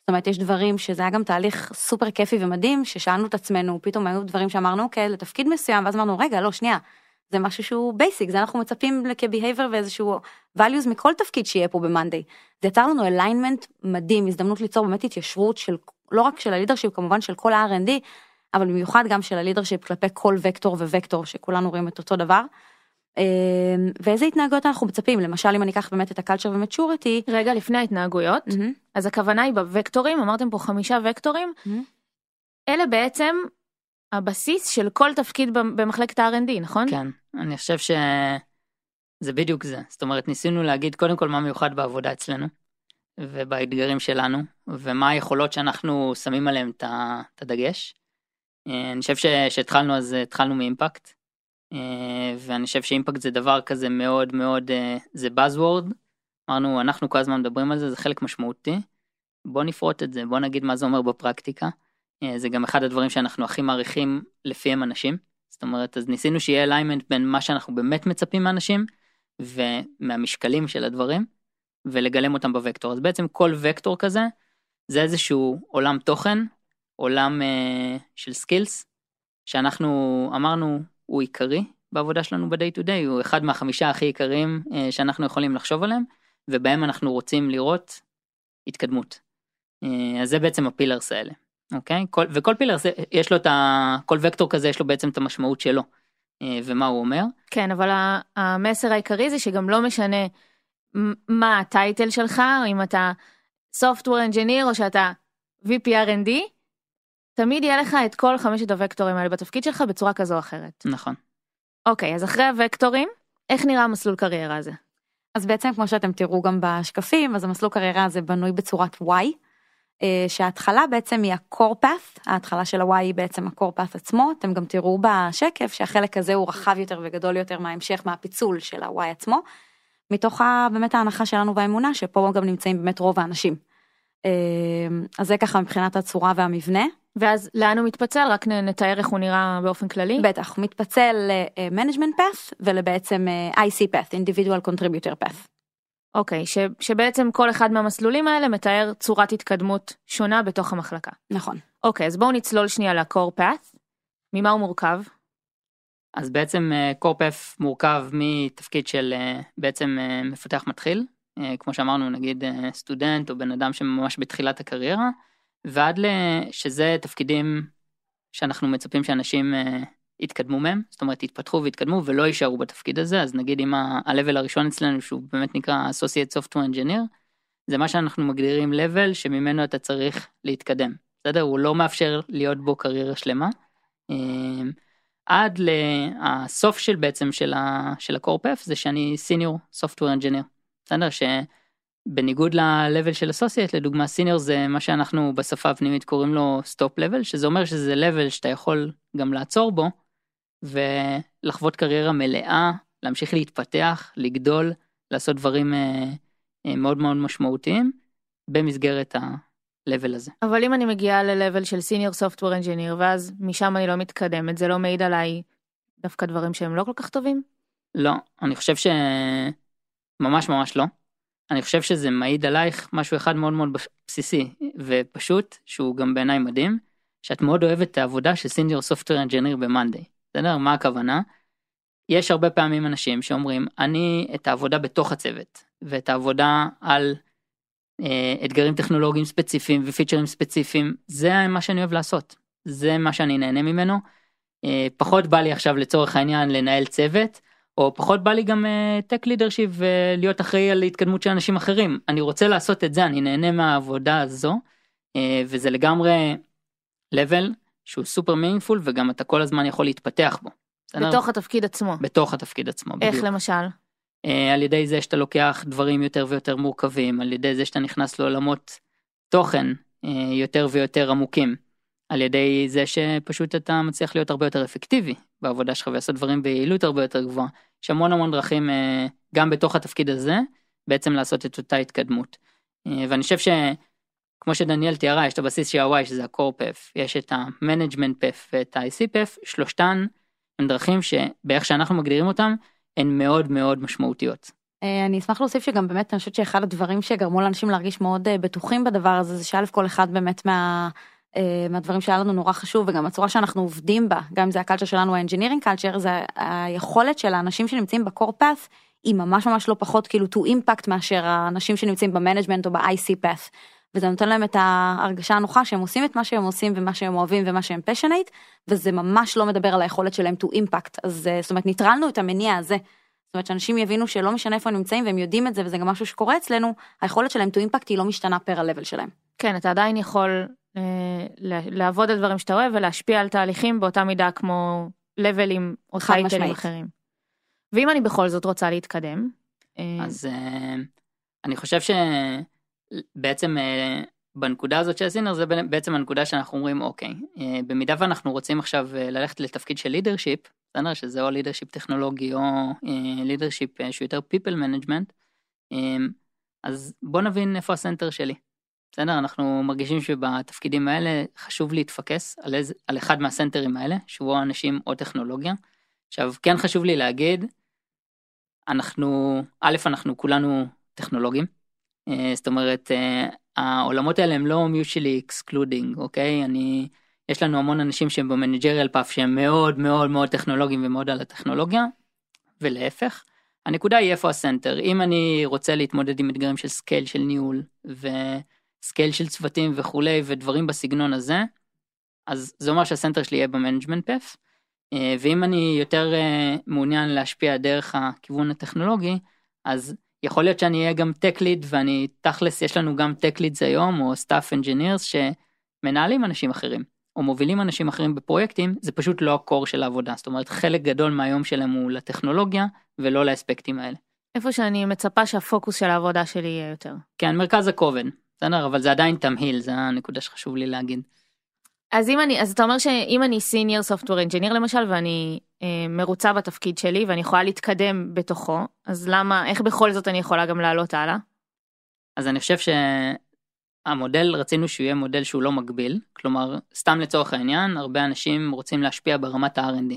זאת אומרת, יש דברים שזה היה גם תהליך סופר כיפי ומדהים, ששאלנו את עצמנו, פתאום היו דברים שאמרנו, אוקיי, לתפקיד מסוים, ואז אמרנו, רגע, לא, שנייה, זה משהו שהוא בייסיק, זה אנחנו מצפים כ-behavior ואיזשהו values מכל תפקיד שיהיה פה במאנדי. זה יצר לנו alignment מדהים, הזדמנות ליצור באמת התיישרות של, לא רק של הלידרשיפ, כמובן של כל ה-R&D, אבל במיוחד גם של הלידרשיפ כלפי כל וקטור ווקטור, שכולנו רואים את אותו דבר. ואיזה התנהגויות אנחנו מצפים, למשל אם אני אקח באמת את הקלצ'ר ומטשורתי. רגע לפני ההתנהגויות, אז הכוונה היא בווקטורים, אמרתם פה 5 וקטורים, אלה בעצם הבסיס של כל תפקיד במחלקת ה-R&D, נכון? כן, אני חושב שזה בדיוק זה, זאת אומרת ניסינו להגיד קודם כל מה מיוחד בעבודה אצלנו, ובאתגרים שלנו, ומה היכולות שאנחנו שמים עליהם את הדגש. אני חושב שהתחלנו, אז התחלנו מאימפקט, ואני חושב שאימפקט זה דבר כזה מאוד, זה buzzword, אמרנו, אנחנו כל הזמן מדברים על זה, זה חלק משמעותי, בוא נפרוט את זה, בוא נגיד מה זה אומר בפרקטיקה, זה גם אחד הדברים שאנחנו הכי מעריכים לפיהם אנשים, זאת אומרת, אז ניסינו שיהיה alignment בין מה שאנחנו באמת מצפים מאנשים, ומהמשקלים של הדברים, ולגלם אותם בווקטור, אז בעצם כל וקטור כזה, זה איזשהו עולם תוכן, עולם של skills, שאנחנו אמרנו, הוא עיקרי בעבודה שלנו ב-day to day, הוא אחד מה5 הכי עיקריים שאנחנו יכולים לחשוב עליהם, ובהם אנחנו רוצים לראות התקדמות. אז זה בעצם הפילרס האלה, אוקיי? וכל פילרס, יש לו כל וקטור כזה יש לו בעצם את המשמעות שלו, ומה הוא אומר. כן, אבל המסר העיקרי זה שגם לא משנה מה הטייטל שלך, או אם אתה software engineer, או שאתה VP R&D, תמיד יהיה לך את כל 5 הווקטורים האלה בתפקיד שלך בצורה כזו או אחרת. נכון. אוקיי, אז אחרי הווקטורים, איך נראה המסלול קריירה הזה? אז בעצם כמו שאתם תראו גם בשקפים, אז המסלול קריירה הזה בנוי בצורת Y, שההתחלה בעצם היא ה-core path, ההתחלה של ה-Y היא בעצם ה-core path עצמו, אתם גם תראו בשקף שהחלק הזה הוא רחב יותר וגדול יותר מההמשך, מהפיצול של ה-Y עצמו, מתוך באמת ההנחה שלנו והאמונה, שפה גם נמצאים באמת רוב האנשים. אז זה ככה מבחינת הצורה והמבנה. ואז לאן הוא מתפצל? רק נתאר איך הוא נראה באופן כללי? בטח, הוא מתפצל ל-Management Path ולבעצם IC Path, Individual Contributor Path. אוקיי, שבעצם כל אחד מהמסלולים האלה מתאר צורת התקדמות שונה בתוך המחלקה. נכון. אוקיי, אז בואו נצלול שנייה ל-Core Path. ממה הוא מורכב? אז בעצם Core Path מורכב מתפקיד של בעצם מפתח מתחיל, כמו שאמרנו, נגיד סטודנט או בן אדם שממש בתחילת הקריירה, ועד שזה תפקידים שאנחנו מצפים שאנשים יתקדמו מהם, זאת אומרת יתפתחו ויתקדמו ולא יישארו בתפקיד הזה. אז נגיד אם ה-level הראשון אצלנו שהוא באמת נקרא Associate Software Engineer, זה מה שאנחנו מגדירים level שממנו אתה צריך להתקדם. בסדר? הוא לא מאפשר להיות בו קריירה שלמה. עד לסוף של בעצם של הקורפף זה שאני Senior Software Engineer. בסדר? שבניגוד ל-level של Associate, לדוגמה Senior זה מה שאנחנו בשפה הפנימית קוראים לו Stop Level, שזה אומר שזה level שאתה יכול גם לעצור בו, ולחוות קריירה מלאה, להמשיך להתפתח, לגדול, לעשות דברים מאוד מאוד משמעותיים, במסגרת ה-level הזה. אבל אם אני מגיעה ל-level של senior software engineer, ואז משם אני לא מתקדמת, זה לא מעיד עליי דווקא דברים שהם לא כל כך טובים? לא, אני חושב שממש ממש לא. אני חושב שזה מעיד עלייך משהו אחד מאוד מאוד בסיסי, ופשוט, שהוא גם בעיניי מדהים, שאת מאוד אוהבת את העבודה של senior software engineer ב-Monday. בסדר? מה הכוונה? יש הרבה פעמים אנשים שאומרים, אני את העבודה בתוך הצוות, ואת העבודה על אתגרים טכנולוגיים ספציפיים ופיצ'רים ספציפיים, זה מה שאני אוהב לעשות, זה מה שאני נהנה ממנו, פחות בא לי עכשיו לצורך העניין לנהל צוות, או פחות בא לי גם טק לידרשיפ ולהיות אחראי על התקדמות של אנשים אחרים, אני רוצה לעשות את זה, אני נהנה מהעבודה הזו, וזה לגמרי level שהוא סופר meaningful, וגם אתה כל הזמן יכול להתפתח בו. בתוך התפקיד עצמו. בתוך התפקיד עצמו, בדיוק. איך למשל? על ידי זה שאתה לוקח דברים יותר ויותר מורכבים, על ידי זה שאתה נכנס לעולמות תוכן יותר ויותר עמוקים, על ידי זה שפשוט אתה מצליח להיות הרבה יותר אפקטיבי בעבודה שלך, ועשות דברים ביעילות הרבה יותר גבוהה. יש המון המון דרכים גם בתוך התפקיד הזה, בעצם לעשות את אותה התקדמות. ואני חושב כמו שדניאל תיארה, יש את הבסיס שה-Y, שזה ה-Core PF, יש את ה-Management PF ואת ה-IC PF, שלושתן הן דרכים שבאיך שאנחנו מגדירים אותן, הן מאוד מאוד משמעותיות. אני אשמח להוסיף שגם באמת, אני חושבת שאחד הדברים שגרמו לאנשים להרגיש מאוד בטוחים בדבר הזה, זה שאלף כל אחד באמת מהדברים שהיה לנו נורא חשוב, וגם הצורה שאנחנו עובדים בה, גם אם זה הקלצ'ר שלנו, ה-Engineering Culture, זה היכולת של האנשים שנמצאים ב-Core PF, היא ממש ממש לא פחות כאילו to impact מאשר האנשים שנמצאים ב-Management או ב-IC PF. וזה נותן להם את ההרגשה הנוחה שהם עושים את מה שהם עושים ומה שהם אוהבים ומה שהם passionate, וזה ממש לא מדבר על היכולת שלהם to impact. אז זאת אומרת, ניטרלנו את המניע הזה. זאת אומרת, שאנשים יבינו שלא משנה איפה הם נמצאים והם יודעים את זה, וזה גם משהו שקורה אצלנו, היכולת שלהם to impact היא לא משתנה פר ה-level שלהם. כן, אתה עדיין יכול לעבוד על דברים שאתה אוהב ולהשפיע על תהליכים באותה מידה כמו לבלים או טייטלים אחרים. ואם אני בכל זאת רוצה להתקדם, אז אני חושב ש בעצם בנקודה הזאת של הסינר, זה בעצם הנקודה שאנחנו אומרים, אוקיי, במידה ואנחנו רוצים עכשיו ללכת לתפקיד של לידרשיפ, שזה או לידרשיפ טכנולוגי או לידרשיפ שהוא יותר people management, אז בוא נבין איפה הסנטר שלי. בסדר, אנחנו מרגישים שבתפקידים האלה חשוב להתפקס על אחד מהסנטרים האלה, שהוא או אנשים או טכנולוגיה. עכשיו, כן חשוב לי להגיד, אנחנו כולנו טכנולוגים, זאת אומרת, העולמות האלה הם לא mutually excluding, אוקיי? יש לנו המון אנשים שהם במנג'ריאל פאף, שהם מאוד מאוד מאוד טכנולוגיים ומאוד על הטכנולוגיה, ולהפך. הנקודה היא איפה הסנטר. אם אני רוצה להתמודד עם אתגרים של סקייל של ניהול, וסקייל של צוותים וכולי, ודברים בסגנון הזה, אז זה אומר שהסנטר שלי יהיה במנג'מנט פאף, ואם אני יותר מעוניין להשפיע דרך הכיוון הטכנולוגי, אז יכול להיות שאני אהיה גם tech-lead, ואני תכלס, יש לנו גם tech-leads היום, או staff engineers, שמנהלים אנשים אחרים, או מובילים אנשים אחרים בפרויקטים, זה פשוט לא הקור של העבודה, זאת אומרת, חלק גדול מהיום שלהם הוא לטכנולוגיה, ולא לאספקטים האלה. איפה שאני מצפה שהפוקוס של העבודה שלי יהיה יותר. כן, מרכז הכובד, אבל זה עדיין תמהיל, זה הנקודה שחשוב לי להגיד. אז אתה אומר שאם אני senior software engineer למשל, ואני מרוצה בתפקיד שלי, ואני יכולה להתקדם בתוכו, אז איך בכל זאת אני יכולה גם לעלות הלאה? אז אני חושב שהמודל, רצינו שהוא יהיה מודל שהוא לא מגביל, כלומר, סתם לצורך העניין, הרבה אנשים רוצים להשפיע ברמת ה-R&D,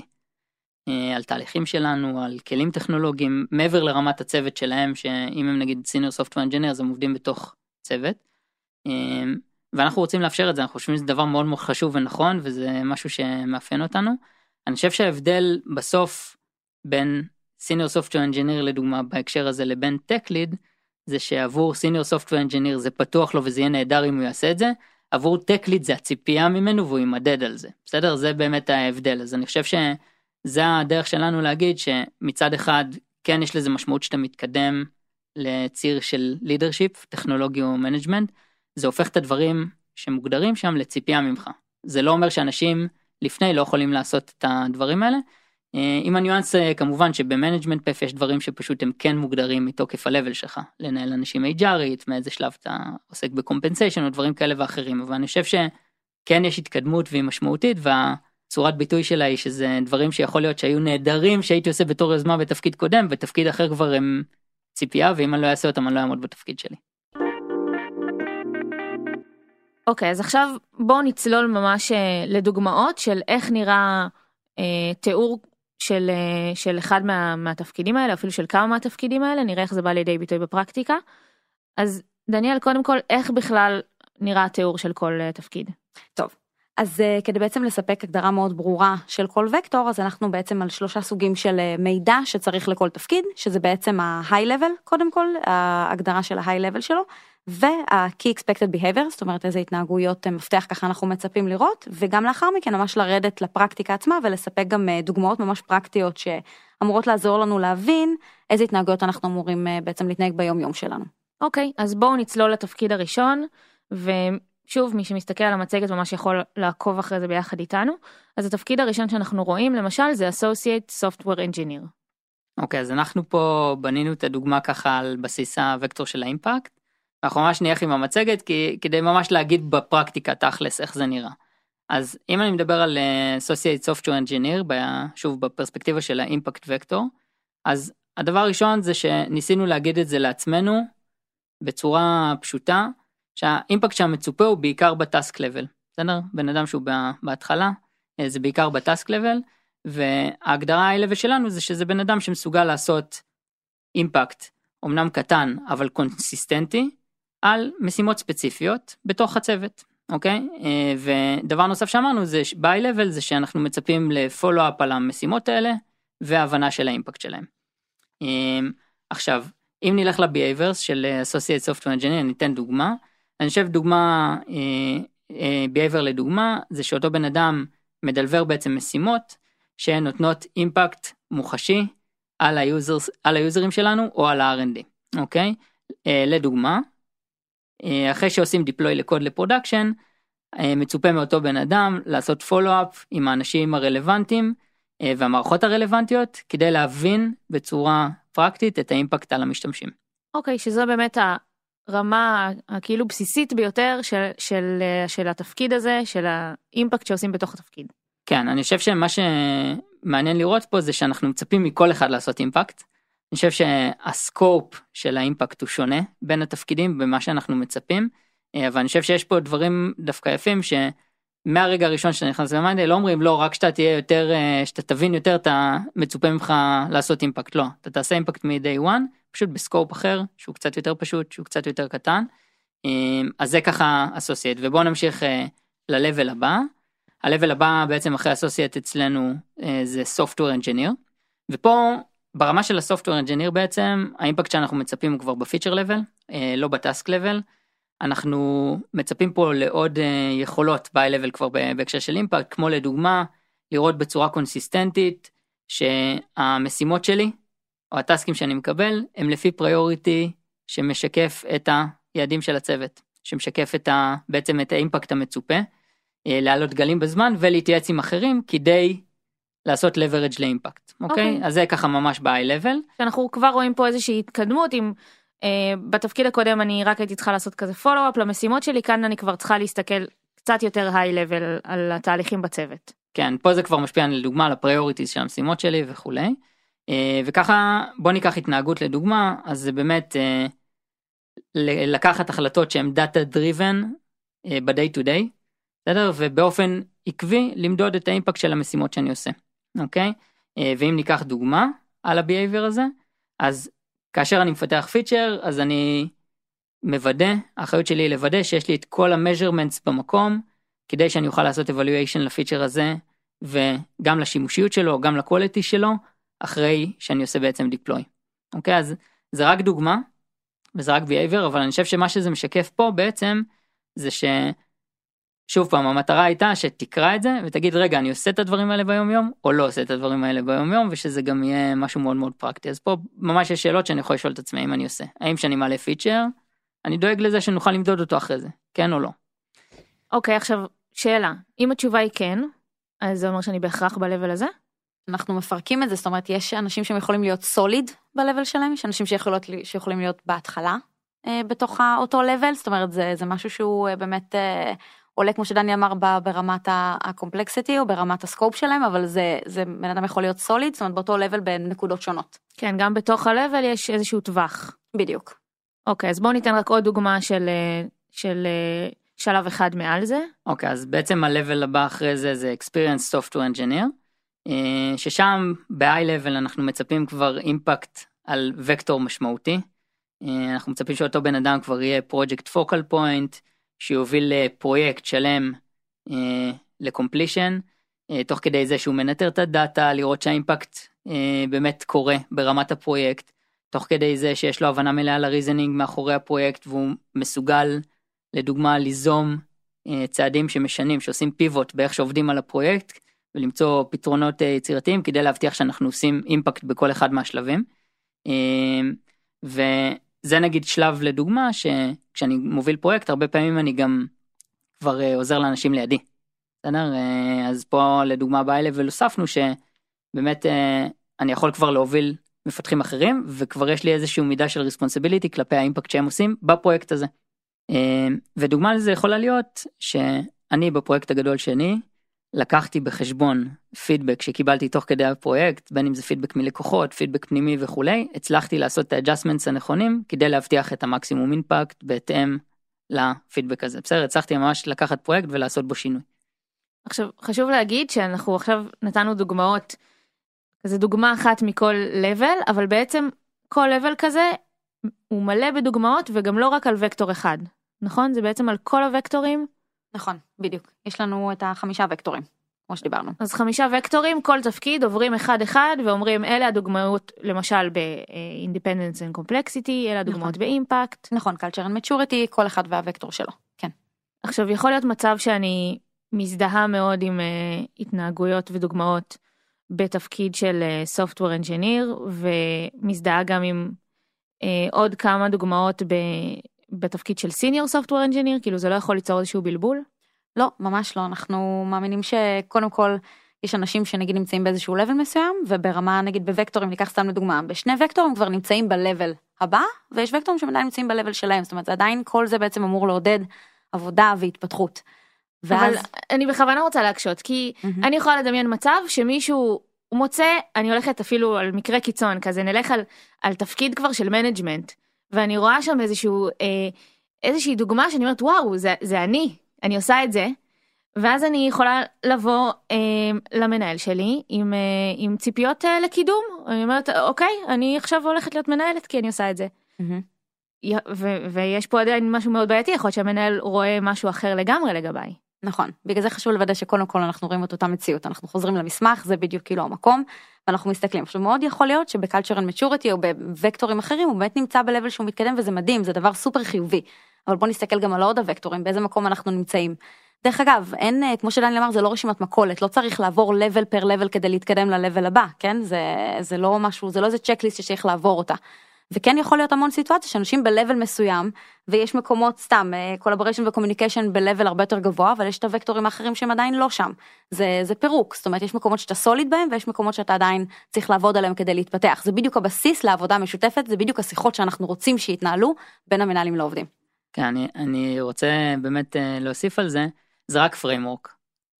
על תהליכים שלנו, על כלים טכנולוגיים, מעבר לרמת הצוות שלהם, שאם הם נגיד senior software engineer, אז הם עובדים בתוך צוות, ואנחנו רוצים לאפשר את זה, אנחנו חושבים שזה דבר מאוד מאוד חשוב ונכון, וזה משהו שמאפיין אותנו. אני חושב שההבדל בסוף בין senior software engineer לדוגמה בהקשר הזה לבין tech lead, זה שעבור senior software engineer זה פתוח לו וזה יהיה נהדר אם הוא יעשה את זה, עבור טקליט זה הציפייה ממנו והוא יימדד על זה, בסדר? זה באמת ההבדל, אז אני חושב שזה הדרך שלנו להגיד שמצד אחד כן יש לזה משמעות שאתה מתקדם לציר של לידרשיפ, טכנולוגיה ומנג'מנט, זה הופך את הדברים שמוגדרים שם לציפייה ממך. זה לא אומר שאנשים לפני לא יכולים לעשות את הדברים האלה, עם הניואנס כמובן שבמנג'מנט פף יש דברים שפשוט הם כן מוגדרים מתוקף הלבל שלך, לנהל אנשים HRית, מאיזה שלב אתה עוסק בקומפנסיישן או דברים כאלה ואחרים, אבל אני חושב שכן יש התקדמות והיא משמעותית, והצורת ביטוי שלה היא שזה דברים שיכול להיות שהיו נהדרים, שהייתי עושה בתור יוזמה בתפקיד קודם, בתפקיד אחר כבר הם ציפייה, ואם אני לא אעשה אותם אני לא אעמוד בתפקיד שלי. אוקיי, אז עכשיו בואו נצלול ממש לדוגמאות של איך נראה תיאור של אחד מהתפקידים האלה, אפילו של כמה מהתפקידים האלה, נראה איך זה בא לידי ביטוי בפרקטיקה. אז דניאל, קודם כל, איך בכלל נראה התיאור של כל תפקיד? טוב, אז כדי בעצם לספק הגדרה מאוד ברורה של כל וקטור, אז אנחנו בעצם על 3 סוגים של מידע שצריך לכל תפקיד, שזה בעצם ה-high-level, קודם כל, ההגדרה של ה-high-level שלו, וה-key expected behavior, זאת אומרת איזה התנהגויות מפתח, ככה אנחנו מצפים לראות, וגם לאחר מכן ממש לרדת לפרקטיקה עצמה, ולספק גם דוגמאות ממש פרקטיות שאמורות לעזור לנו להבין איזה התנהגויות אנחנו אמורים בעצם להתנהג ביום יום שלנו. אוקיי, אז בואו נצלול לתפקיד הראשון, ושוב, מי שמסתכל על המצגת ממש יכול לעקוב אחרי זה ביחד איתנו. אז התפקיד הראשון שאנחנו רואים, למשל, זה Associate Software Engineer. אוקיי, אז אנחנו פה בנינו את הדוגמה ככה על בסיס הוקטור של האימפקט. אנחנו ממש נלך עם המצגת, כדי ממש להגיד בפרקטיקה תכלס איך זה נראה. אז אם אני מדבר על Associate Software Engineer, שוב בפרספקטיבה של ה-Impact Vector, אז הדבר הראשון זה שניסינו להגיד את זה לעצמנו, בצורה פשוטה, שהאימפקט שהמצופה הוא בעיקר בטסק לבל. בסדר? בן אדם שהוא בהתחלה, זה בעיקר בטסק לבל, וההגדרה ה-level שלנו זה שזה בן אדם שמסוגל לעשות אימפקט, אמנם קטן, אבל קונסיסטנטי, על משימות ספציפיות בתוך הצוות, אוקיי? ודבר נוסף שאמרנו זה, ב-level זה שאנחנו מצפים ל-follow-up על המשימות האלה, וההבנה של האימפקט שלהם. עכשיו, אם נלך ל-behaviors של Associate Software Engineer, אני אתן דוגמה, אני חושב דוגמה, behavior לדוגמה, זה שאותו בן אדם מדלבר בעצם משימות, שנותנות אימפקט מוחשי על היוזרים שלנו, או על ה-R&D, אוקיי? לדוגמה, אחרי שעושים דיפלוי לקוד לפרודקשן, מצופה מאותו בן אדם לעשות פולו-אפ עם האנשים הרלוונטיים והמערכות הרלוונטיות, כדי להבין בצורה פרקטית את האימפקט על המשתמשים. אוקיי, שזו באמת הרמה הכאילו בסיסית ביותר של התפקיד הזה, של האימפקט שעושים בתוך התפקיד. כן, אני חושב שמה שמעניין לראות פה זה שאנחנו מצפים מכל אחד לעשות אימפקט, אני חושב שהסקופ של האימפקט הוא שונה בין התפקידים במה שאנחנו מצפים, אבל אני חושב שיש פה דברים דווקא יפים שמהרגע הראשון שאתה נכנס למאנדי, לא אומרים לא, רק שאתה תבין יותר, אתה מצופה ממך לעשות אימפקט, לא. אתה תעשה אימפקט מ-day one, פשוט בסקופ אחר, שהוא קצת יותר פשוט, שהוא קצת יותר קטן, אז זה ככה אסוסייט, ובואו נמשיך ללבל הבא, הלבל הבא בעצם אחרי אסוסייט אצלנו זה Software Engineer, ופה ברמה של ה-Software Engineer בעצם, האימפקט שאנחנו מצפים הוא כבר בפיצ'ר לבל, לא בטסק לבל, אנחנו מצפים פה לעוד יכולות ב-level כבר בהקשר של אימפקט, כמו לדוגמה, לראות בצורה קונסיסטנטית, שהמשימות שלי, או הטסקים שאני מקבל, הם לפי פריוריטי, שמשקף את היעדים של הצוות, שמשקף בעצם את האימפקט המצופה, לעלות גלים בזמן, ולהתייעץ עם אחרים, כדי לעשות leverage לאימפקט, אוקיי? אז זה ככה ממש ב-high-level. שאנחנו כבר רואים פה איזושהי התקדמות, אם בתפקיד הקודם אני רק הייתי צריכה לעשות כזה follow-up למשימות שלי, כאן אני כבר צריכה להסתכל קצת יותר high-level על התהליכים בצוות. כן, פה זה כבר משפיע לדוגמה על הפריוריטיז של המשימות שלי וכו'. וככה בוא ניקח התנהגות לדוגמה, אז זה באמת לקחת החלטות שהן data-driven ב-day-to-day, בסדר? ובאופן עקבי למדוד את האימפקט של המשימות שאני עושה. אוקיי? ואם ניקח דוגמה על ה-behavior הזה, אז כאשר אני מפתח פיצ'ר, אז אני מוודא, האחריות שלי היא לוודא שיש לי את כל ה-measurements במקום, כדי שאני אוכל לעשות evaluation לפיצ'ר הזה, וגם לשימושיות שלו, גם לקואליטי שלו, אחרי שאני עושה בעצם deploy. אוקיי? אז זה רק דוגמה, וזה רק behavior, אבל אני חושב שמה שזה משקף פה בעצם, זה שוב פעם, המטרה הייתה שתקרא את זה ותגיד, רגע, אני עושה את הדברים האלה ביום יום, או לא עושה את הדברים האלה ביום יום, ושזה גם יהיה משהו מאוד מאוד פרקטי. אז פה ממש יש שאלות שאני יכול לשאול את עצמי, אם אני עושה. האם שאני מעלה פיצ'ר, אני דואג לזה שנוכל למדוד אותו אחרי זה, כן או לא. אוקיי, עכשיו שאלה, אם התשובה היא כן, אז זה אומר שאני בהכרח בלבל הזה? אנחנו מפרקים את זה, זאת אומרת, יש אנשים שיכולים להיות סוליד בלבל שלהם, יש אנשים שיכולים להיות בהתחלה, בתוך אותו לבל, זאת אומרת, זה משהו שהוא באמת עולה, כמו שדני אמר, ברמת הקומפלקסיטי, או ברמת הסקופ שלהם, אבל זה בן אדם יכול להיות סוליד, זאת אומרת, באותו לבל בנקודות שונות. כן, גם בתוך הלבל יש איזשהו טווח. בדיוק. אוקיי, אז בואו ניתן רק עוד דוגמה של שלב אחד מעל זה. אוקיי, אז בעצם הלבל הבא אחרי זה Experience Software Engineer, ששם ב-I-Level אנחנו מצפים כבר אימפקט על וקטור משמעותי, אנחנו מצפים שאותו בן אדם כבר יהיה Project Focal Point, שיוביל פרויקט שלם לקומפלישן, תוך כדי זה שהוא מנטר את הדאטה, לראות שהאימפקט באמת קורה ברמת הפרויקט, תוך כדי זה שיש לו הבנה מלאה לריזנינג מאחורי הפרויקט, והוא מסוגל, לדוגמה, ליזום צעדים שמשנים, שעושים פיבוט באיך שעובדים על הפרויקט, ולמצוא פתרונות יצירתיים, כדי להבטיח שאנחנו עושים אימפקט בכל אחד מהשלבים. וזה נגיד שלב לדוגמה, שכשאני מוביל פרויקט, הרבה פעמים אני גם כבר עוזר לאנשים לידי. אז פה לדוגמה באלה, ולוספנו שבאמת אני יכול כבר להוביל מפתחים אחרים, וכבר יש לי איזשהו מידה של ריספונסיביליטי כלפי האימפקט שהם עושים בפרויקט הזה. ודוגמה לזה יכולה להיות שאני בפרויקט הגדול שני, לקחתי בחשבון פידבק שקיבלתי תוך כדי הפרויקט, בין אם זה פידבק מלקוחות, פידבק פנימי וכולי, הצלחתי לעשות את האדג'סטמנטס הנכונים, כדי להבטיח את המקסימום אינפקט בהתאם לפידבק הזה. בסדר, הצלחתי ממש לקחת פרויקט ולעשות בו שינוי. עכשיו, חשוב להגיד שאנחנו עכשיו נתנו דוגמאות, זו דוגמה אחת מכל לבל, אבל בעצם כל לבל כזה הוא מלא בדוגמאות וגם לא רק על וקטור אחד, נכון? זה בעצם על כל הוקטורים? נכון, בדיוק. יש לנו את 5 וקטורים, כמו שדיברנו. אז 5 וקטורים, כל תפקיד עוברים אחד-אחד ואומרים אלה הדוגמאות, למשל ב-Independence and Complexity, אלה הדוגמאות באימפקט. נכון, Culture and Maturity, כל אחד והוקטור שלו, כן. עכשיו, יכול להיות מצב שאני מזדהה מאוד עם התנהגויות ודוגמאות בתפקיד של Software Engineer, ומזדהה גם עם עוד כמה דוגמאות בתפקיד של Senior Software Engineer, כאילו זה לא יכול ליצור איזשהו בלבול? לא, ממש לא, אנחנו מאמינים שקודם כל יש אנשים שנגיד נמצאים באיזשהו לבל מסוים, וברמה נגיד בווקטורים, ניקח סתם לדוגמה, בשני וקטורים כבר נמצאים בלבל הבא, ויש וקטורים שעדיין נמצאים בלבל שלהם, זאת אומרת עדיין כל זה בעצם אמור לעודד עבודה והתפתחות. אבל אני בכוונה רוצה להקשות, כי אני יכולה לדמיין מצב שמישהו מוצא, אני הולכת אפילו על מקרה קיצון כזה, נלך על תפקיד כבר של מנג'מנט, ואני רואה שם איזושהי דוגמה שאני אומרת, וואו, זה אני עושה את זה, ואז אני יכולה לבוא למנהל שלי עם ציפיות לקידום, אני אומרת, אוקיי, אני עכשיו הולכת להיות מנהלת, כי אני עושה את זה. ויש פה עדיין משהו מאוד בעייתי, יכול להיות שהמנהל רואה משהו אחר לגמרי לגביי. נכון, בגלל זה חשוב לוודא שקודם כל אנחנו רואים את אותה מציאות, אנחנו חוזרים למסמך, זה בדיוק כאילו המקום, ואנחנו מסתכלים. עכשיו מאוד יכול להיות שבקלצ'ר אנד מצ'וריטי או בווקטורים אחרים, הוא באמת נמצא בלבל שהוא מתקדם וזה מדהים, זה דבר סופר חיובי, אבל בוא נסתכל גם על עוד הווקטורים, באיזה מקום אנחנו נמצאים. דרך אגב, כמו שדני אמר, זה לא רשימת מכולת, לא צריך לעבור לבל פר לבל כדי להתקדם ללבל הבא, כן? זה לא משהו, זה לא איזה צ'קליסט שצריך לעבור אותה. וכן יכול להיות המון סיטואציה שאנשים בלבל מסוים, ויש מקומות סתם, collaboration ו-communication בלבל הרבה יותר גבוה, אבל יש את הוקטורים האחרים שהם עדיין לא שם. זה פירוק, זאת אומרת, יש מקומות שאתה סוליד בהם, ויש מקומות שאתה עדיין צריך לעבוד עליהם כדי להתפתח. זה בדיוק הבסיס לעבודה משותפת, זה בדיוק השיחות שאנחנו רוצים שיתנהלו בין המנהלים לעובדים. כן, אני רוצה באמת להוסיף על זה, זה רק framework.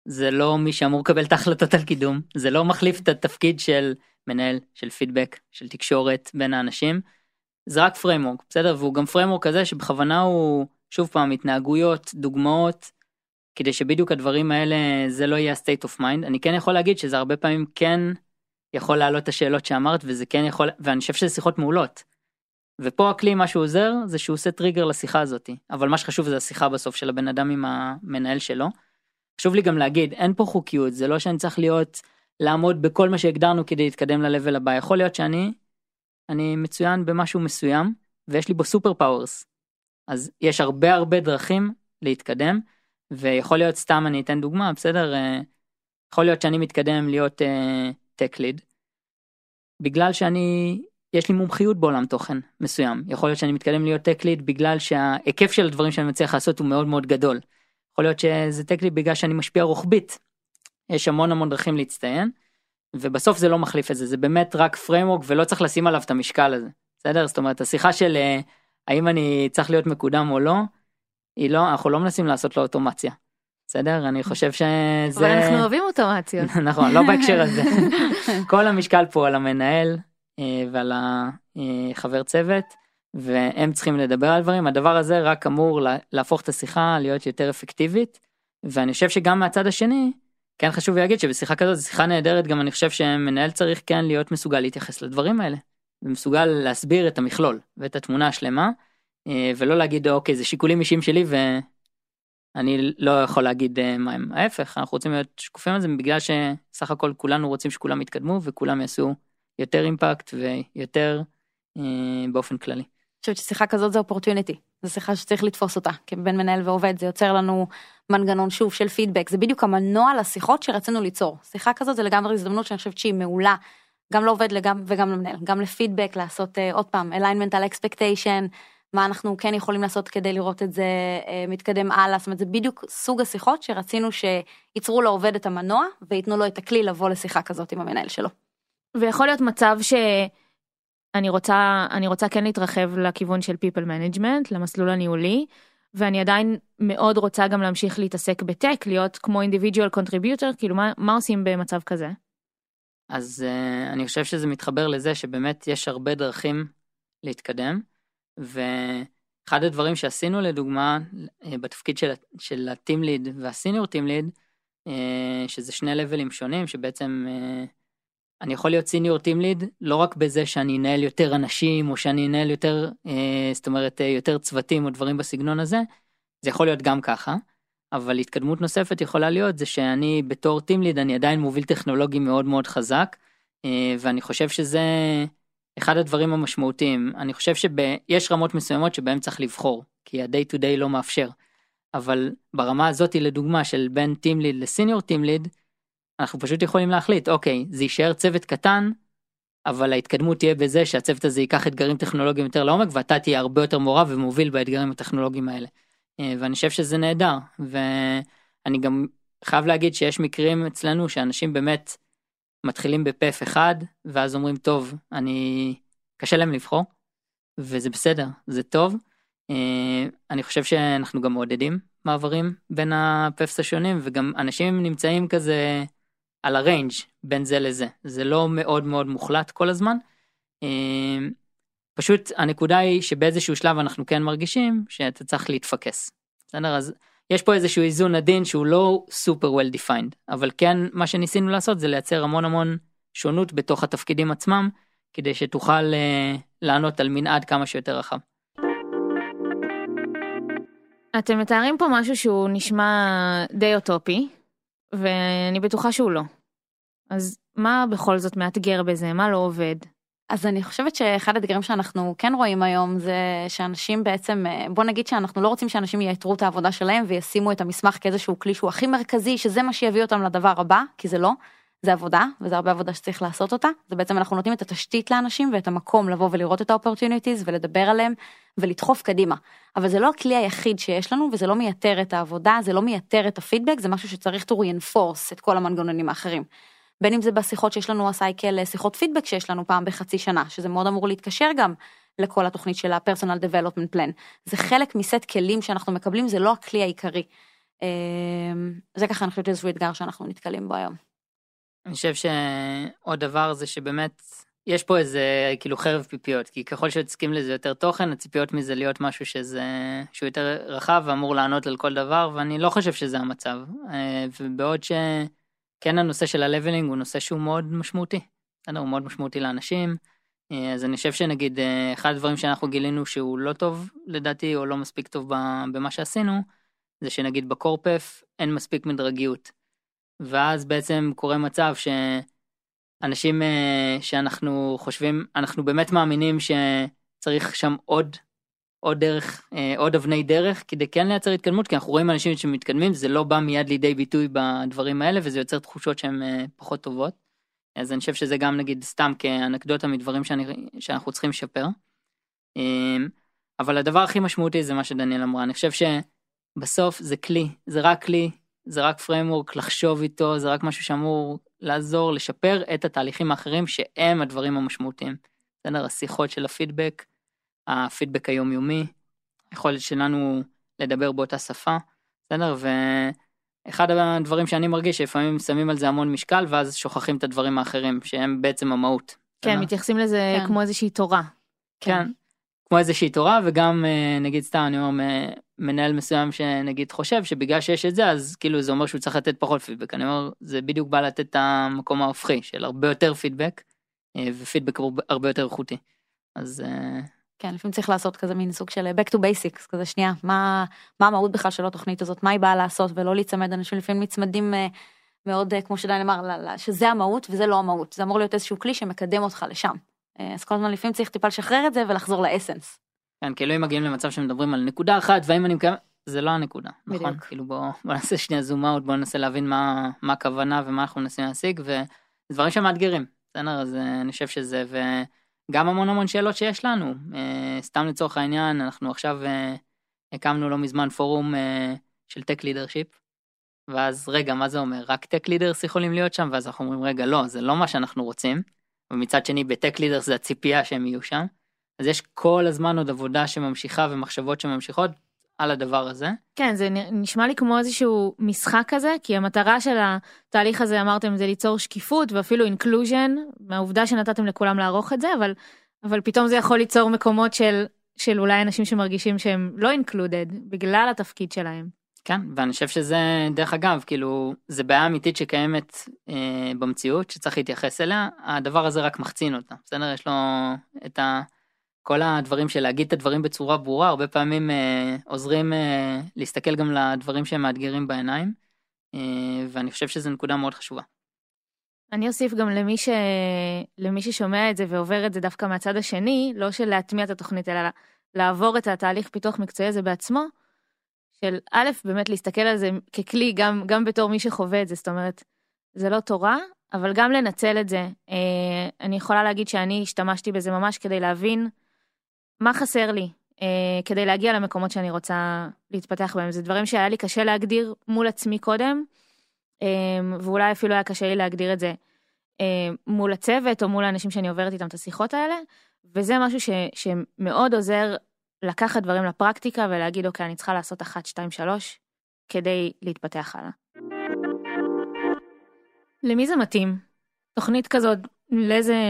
זה לא מי שאמור לקבל את ההחלטות על קידום, זה לא מחליף את התפקיד של מנהל, של פידבק, של תקשורת בין האנשים. זה רק פריימורק, בסדר? והוא גם פריימורק כזה שבכוונה הוא, שוב פעם, התנהגויות, דוגמאות, כדי שבדיוק הדברים האלה, זה לא יהיה state of mind. אני כן יכול להגיד שזה הרבה פעמים כן יכול להעלות את השאלות שאמרת, וזה כן יכול, ואני חושב שזה שיחות מעולות. ופה הכלי, מה שהוא עוזר, זה שהוא עושה טריגר לשיחה הזאת. אבל מה שחשוב זה השיחה בסוף של הבן אדם עם המנהל שלו. חשוב לי גם להגיד, אין פה חוקיות, זה לא שאני צריך לעמוד בכל מה שהגדרנו כדי להתקדם ללבל הבא. יכול להיות שאני מצוין במשהו מסוים, ויש לי בו סופר פאוורס. אז יש הרבה דרכים להתקדם, ויכול להיות סתם, אני אתן דוגמה, בסדר? יכול להיות שאני מתקדם להיות tech lead, בגלל שאני, יש לי מומחיות בעולם תוכן מסוים. יכול להיות שאני מתקדם להיות tech lead בגלל שההיקף של הדברים שאני מצליח לעשות הוא מאוד מאוד גדול. יכול להיות שזה tech lead בגלל שאני משפיע רוחבית. יש המון המון דרכים להצטיין, ובסוף זה לא מחליף את זה, זה באמת רק framework ולא צריך לשים עליו את המשקל הזה. בסדר? זאת אומרת, השיחה של האם אני צריך להיות מקודם או לא, היא לא, אנחנו לא מנסים לעשות לו אוטומציה. בסדר? אני חושב שזה... אבל אנחנו אוהבים אוטומציות. נכון, לא בהקשר הזה. כל המשקל פה על המנהל ועל החבר צוות, והם צריכים לדבר על דברים. הדבר הזה רק אמור להפוך את השיחה, להיות יותר אפקטיבית, ואני חושב שגם מהצד השני, כן חשוב להגיד שבשיחה כזאת, זו שיחה נהדרת, גם אני חושב שמנהל צריך כן להיות מסוגל להתייחס לדברים האלה. ומסוגל להסביר את המכלול ואת התמונה השלמה, ולא להגיד, אוקיי, זה שיקולים אישיים שלי ואני לא יכול להגיד מה הם. ההפך, אנחנו רוצים להיות שקופים על זה, בגלל שסך הכל כולנו רוצים שכולם יתקדמו, וכולם יעשו יותר אימפקט ויותר באופן כללי. אני חושבת ששיחה כזאת זה אופורטיוניטי, זו שיחה שצריך לתפוס אותה, כי בין מנהל ועובד זה יוצר לנו מנגנון שוב של פידבק, זה בדיוק המנוע לשיחות שרצינו ליצור. שיחה כזאת זה לגמרי הזדמנות שאני חושבת שהיא מעולה, גם לעובד וגם למנהל, גם לפידבק, לעשות עוד פעם, alignment על expectation, מה אנחנו כן יכולים לעשות כדי לראות את זה מתקדם הלאה, זאת אומרת, זה בדיוק סוג השיחות שרצינו שיצרו לעובד את המנוע, ויתנו לו את הכלי לבוא לשיחה כזאת עם המנהל שלו. ויכול להיות מצב שאני רוצה כן להתרחב לכיוון של people management, למסלול הניהולי, ואני עדיין מאוד רוצה גם להמשיך להתעסק בטק, להיות כמו individual contributor, כאילו מה עושים במצב כזה? אז אני חושב שזה מתחבר לזה שבאמת יש הרבה דרכים להתקדם, ואחד הדברים שעשינו לדוגמה בתפקיד של ה-team lead וה-senior team lead, שזה שני לבלים שונים, שבעצם אני יכול להיות senior team lead לא רק בזה שאני אנהל יותר אנשים, או שאני אנהל יותר, זאת אומרת, יותר צוותים או דברים בסגנון הזה, זה יכול להיות גם ככה, אבל התקדמות נוספת יכולה להיות זה שאני בתור טים ליד אני עדיין מוביל טכנולוגי מאוד מאוד חזק, ואני חושב שזה אחד הדברים המשמעותיים. אני חושב שיש רמות מסוימות שבהם צריך לבחור, כי ה-day to day לא מאפשר. אבל ברמה הזאת לדוגמה של בין טים ליד לסיניור טים ליד, אנחנו פשוט יכולים להחליט, אוקיי, זה יישאר צוות קטן, אבל ההתקדמות תהיה בזה שהצוות הזה ייקח אתגרים טכנולוגיים יותר לעומק, ואתה תהיה הרבה יותר מורה ומוביל באתגרים הטכנולוגיים האלה. ואני חושב שזה נהדר, ואני גם חייב להגיד שיש מקרים אצלנו שאנשים באמת מתחילים בפף אחד, ואז אומרים טוב, קשה להם לבחור, וזה בסדר, זה טוב. אני חושב שאנחנו גם מעודדים מעברים בין הפפס השונים, וגם אנשים נמצאים כזה על הריינג' בין זה לזה, זה לא מאוד מאוד מוחלט כל הזמן, פשוט הנקודה היא שבאיזשהו שלב אנחנו כן מרגישים שאתה צריך להתפקס. בסדר? אז יש פה איזשהו איזון עדין שהוא לא סופר well defined, אבל כן מה שניסינו לעשות זה לייצר המון המון שונות בתוך התפקידים עצמם, כדי שתוכל לענות על מנעד כמה שיותר רחב. אתם מתארים פה משהו שהוא נשמע די אוטופי, ואני בטוחה שהוא לא. אז מה בכל זאת מאתגר בזה? מה לא עובד? אז אני חושבת שאחד הדברים שאנחנו כן רואים היום זה שאנשים בעצם, בוא נגיד שאנחנו לא רוצים שאנשים יאתרו את העבודה שלהם וישימו את המסמך כאיזשהו כלי שהוא הכי מרכזי, שזה מה שיביא אותם לדבר הבא, כי זה לא, זה עבודה, וזה הרבה עבודה שצריך לעשות אותה. זה בעצם אנחנו נותנים את התשתית לאנשים ואת המקום לבוא ולראות את ה-opportunities ולדבר עליהם ולדחוף קדימה. אבל זה לא הכלי היחיד שיש לנו, וזה לא מייתר את העבודה, זה לא מייתר את הפידבק, זה משהו שצריך to reinforce את כל המנגנונים האחרים. בין אם זה בשיחות שיש לנו, הסייקל, שיחות פידבק שיש לנו פעם בחצי שנה, שזה מאוד אמור להתקשר גם לכל התוכנית של ה-Personal Development Plan. זה חלק מסט כלים שאנחנו מקבלים, זה לא הכלי העיקרי. זה ככה, אני חושבת איזשהו אתגר שאנחנו נתקלים בו היום. אני חושב שעוד דבר זה שבאמת, יש פה איזה כאילו חרב פיפיות, כי ככל שתסכים לזה יותר תוכן, הציפיות מזה להיות משהו שהוא יותר רחב, ואמור לענות על כל דבר, ואני לא חושב שזה המצב. ובעוד כן, הנושא של הלבלינג הוא נושא שהוא מאוד משמעותי. הוא מאוד משמעותי לאנשים. אז אני חושב שנגיד, אחד הדברים שאנחנו גילינו שהוא לא טוב, לדעתי, או לא מספיק טוב במה שעשינו, זה שנגיד בקורפף אין מספיק מדרגיות. ואז בעצם קורה מצב שאנשים שאנחנו חושבים, אנחנו באמת מאמינים שצריך שם עוד עוד אבני דרך, כדי כן לייצר התקדמות, כי אנחנו רואים אנשים שמתקדמים, זה לא בא מיד לידי ביטוי בדברים האלה, וזה יוצר תחושות שהן פחות טובות. אז אני חושב שזה גם, נגיד, סתם כאנקדוטה מדברים שאנחנו צריכים לשפר. אבל הדבר הכי משמעותי זה מה שדניאל אמרה. אני חושב שבסוף זה כלי, זה רק כלי, זה רק framework, לחשוב איתו, זה רק משהו שאמור לעזור, לשפר את התהליכים האחרים, שהם הדברים המשמעותיים. בסדר, השיחות של הפידבק, הפידבק היומיומי, היכולת שלנו לדבר באותה שפה, בסדר, ואחד הדברים שאני מרגיש, שלפעמים שמים על זה המון משקל, ואז שוכחים את הדברים האחרים, שהם בעצם המהות. כן, מתייחסים לזה כמו איזושהי תורה. כן, כמו איזושהי תורה, וגם נגיד סתם, אני אומר, מנהל מסוים שנגיד חושב, שבגלל שיש את זה, אז כאילו זה אומר שהוא צריך לתת פחות פידבק, אני אומר, זה בדיוק בא לתת את המקום ההופכי, של הרבה יותר פידבק, ופידבק הרבה יותר איכותי. אז כן, לפעמים צריך לעשות כזה מין סוג של back to basics, כזה שנייה, מה המהות בכלל של התוכנית הזאת, מה היא באה לעשות, ולא להצמד, אנשים לפעמים מצמדים מאוד, כמו שדני אמר, שזה המהות וזה לא המהות, זה אמור להיות איזשהו כלי שמקדם אותך לשם. אז כל הזמן לפעמים צריך טיפה לשחרר את זה ולחזור לאסנס. כן, כאילו אם מגיעים למצב שמדברים על נקודה אחת, ואם אני מקיים, זה לא הנקודה, נכון? כאילו בוא נעשה שנייה זום אאוט, בוא ננסה להבין מה הכוונה ומה אנחנו מנסים להשיג, ודברים שמאתגרים, אז אני חושב שזה, גם המון שאלות שיש לנו, סתם לצורך העניין, אנחנו עכשיו הקמנו לא מזמן פורום של טק לידרשיפ, ואז רגע, מה זה אומר? רק טק לידרס יכולים להיות שם, ואז אנחנו אומרים, רגע, לא, זה לא מה שאנחנו רוצים, ומצד שני, בטק לידרס זה הציפייה שהם יהיו שם, אז יש כל הזמן עוד עבודה שממשיכה ומחשבות שממשיכות על הדבר הזה. כן, זה נשמע לי כמו איזשהו משחק כזה, כי המטרה של התהליך הזה, אמרתם, זה ליצור שקיפות ואפילו אינקלוז'ן, מהעובדה שנתתם לכולם לערוך את זה, אבל פתאום זה יכול ליצור מקומות של אולי אנשים שמרגישים שהם לא אינקלודד, בגלל התפקיד שלהם. כן, ואני חושב שזה, דרך אגב, כאילו, זה בעיה אמיתית שקיימת במציאות, שצריך להתייחס אליה, הדבר הזה רק מחצין אותה. בסדר, יש לו את כל הדברים של להגיד את הדברים בצורה ברורה, הרבה פעמים עוזרים להסתכל גם לדברים שהם מאתגרים בעיניים, ואני חושב שזו נקודה מאוד חשובה. אני אוסיף גם למי ששומע את זה ועובר את זה דווקא מהצד השני, לא של להטמיע את התוכנית, אלא לעבור את התהליך פיתוח מקצועי הזה בעצמו, של א', באמת להסתכל על זה ככלי, גם בתור מי שחווה את זה, זאת אומרת, זה לא תורה, אבל גם לנצל את זה. אני יכולה להגיד שאני השתמשתי בזה ממש כדי להבין מה חסר לי, כדי להגיע למקומות שאני רוצה להתפתח בהם. זה דברים שהיה לי קשה להגדיר מול עצמי קודם, ואולי אפילו היה קשה לי להגדיר את זה מול הצוות, או מול האנשים שאני עוברת איתם את השיחות האלה, וזה משהו שמאוד עוזר לקחת דברים לפרקטיקה, ולהגיד, אוקיי, אני צריכה לעשות 1, 2, 3, כדי להתפתח הלאה. למי זה מתאים? תוכנית כזאת,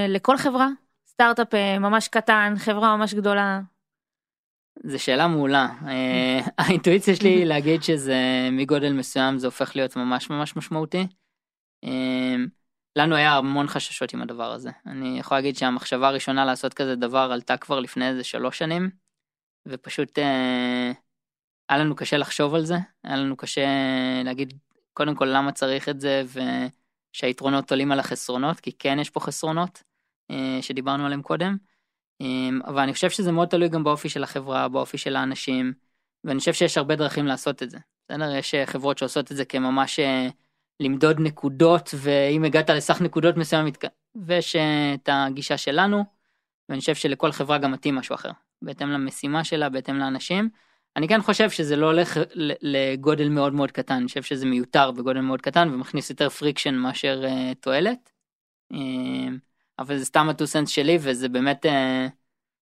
לכל חברה? סטארט-אפ ממש קטן, חברה ממש גדולה? זו שאלה מעולה. האינטואיציה שלי להגיד שזה מגודל מסוים, זה הופך להיות ממש משמעותי. לנו היה המון חששות עם הדבר הזה. אני יכול להגיד שהמחשבה הראשונה לעשות כזה דבר עלתה כבר לפני איזה 3 שנים, ופשוט היה לנו קשה לחשוב על זה, היה לנו קשה להגיד קודם כל למה צריך את זה, שהיתרונות עולים על החסרונות, כי כן יש פה חסרונות, שדיברנו עליהם קודם, אבל אני חושב שזה מאוד תלוי גם באופי של החברה, באופי של האנשים, ואני חושב שיש הרבה דרכים לעשות את זה. יש חברות שעושות את זה כממש למדוד נקודות, ואם הגעת לסך נקודות מסוים, ויש את הגישה שלנו, ואני חושב שלכל חברה גם מתאים משהו אחר, בהתאם למשימה שלה, בהתאם לאנשים. אני כן חושב שזה לא הולך לגודל מאוד מאוד קטן, אני חושב שזה מיותר בגודל מאוד קטן, ומכניס יותר פריקשן מאשר תועלת, אבל זה סתם הטוסנס שלי, וזה באמת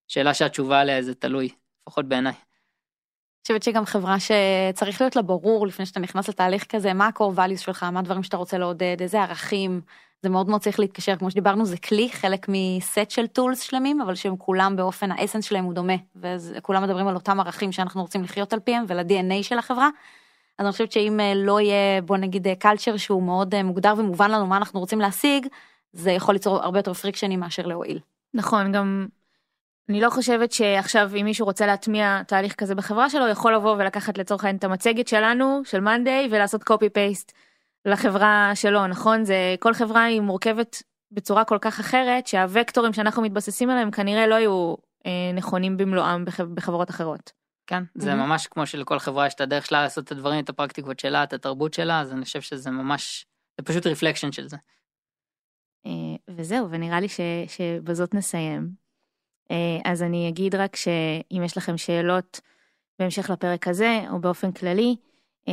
שאלה שהתשובה עליה זה תלוי, לפחות בעיניי. אני חושבת שגם חברה שצריך להיות לה ברור, לפני שאתה נכנס לתהליך כזה, מה core values שלך, מה הדברים שאתה רוצה לעודד, איזה ערכים, זה מאוד מאוד צריך להתקשר, כמו שדיברנו, זה כלי, חלק מסט של טולס שלמים, אבל שהם כולם באופן, האסנס שלהם הוא דומה, וכולם מדברים על אותם ערכים שאנחנו רוצים לחיות על פיהם, ול-DNA של החברה. אז אני חושבת שאם לא יהיה, בוא נגיד, קלצ'ר שהוא מאוד מוגדר ומובן לנו מה אנחנו רוצים להשיג, זה יכול ליצור הרבה יותר פריקשני מאשר להועיל. נכון, גם אני לא חושבת שעכשיו אם מישהו רוצה להטמיע תהליך כזה בחברה שלו, יכול לבוא ולקחת לצורך העניין את המצגת שלנו, של Monday, ולעשות copy-paste. לחברה שלו, נכון? כל חברה היא מורכבת בצורה כל כך אחרת, שהווקטורים שאנחנו מתבססים עליהם כנראה לא יהיו נכונים במלואם בחברות אחרות. כן, זה ממש כמו שלכל חברה יש את הדרך שלה לעשות את הדברים, את הפרקטיקות שלה, את התרבות שלה, אז אני חושב שזה ממש, זה פשוט רפלקשן של זה. וזהו, ונראה לי שבזאת נסיים. אז אני אגיד רק שאם יש לכם שאלות בהמשך לפרק הזה, או באופן כללי,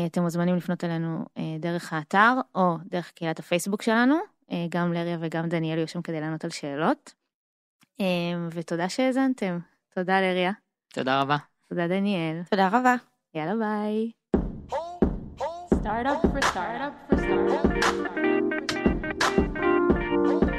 אתם מוזמנים לפנות אלינו דרך האתר, או דרך קהילת הפייסבוק שלנו, גם לריה וגם דניאל יושם כדי לענות על שאלות. ותודה שהזנתם. תודה לריה. תודה רבה. תודה דניאל. תודה רבה. יאללה ביי. Start up for start up for start up.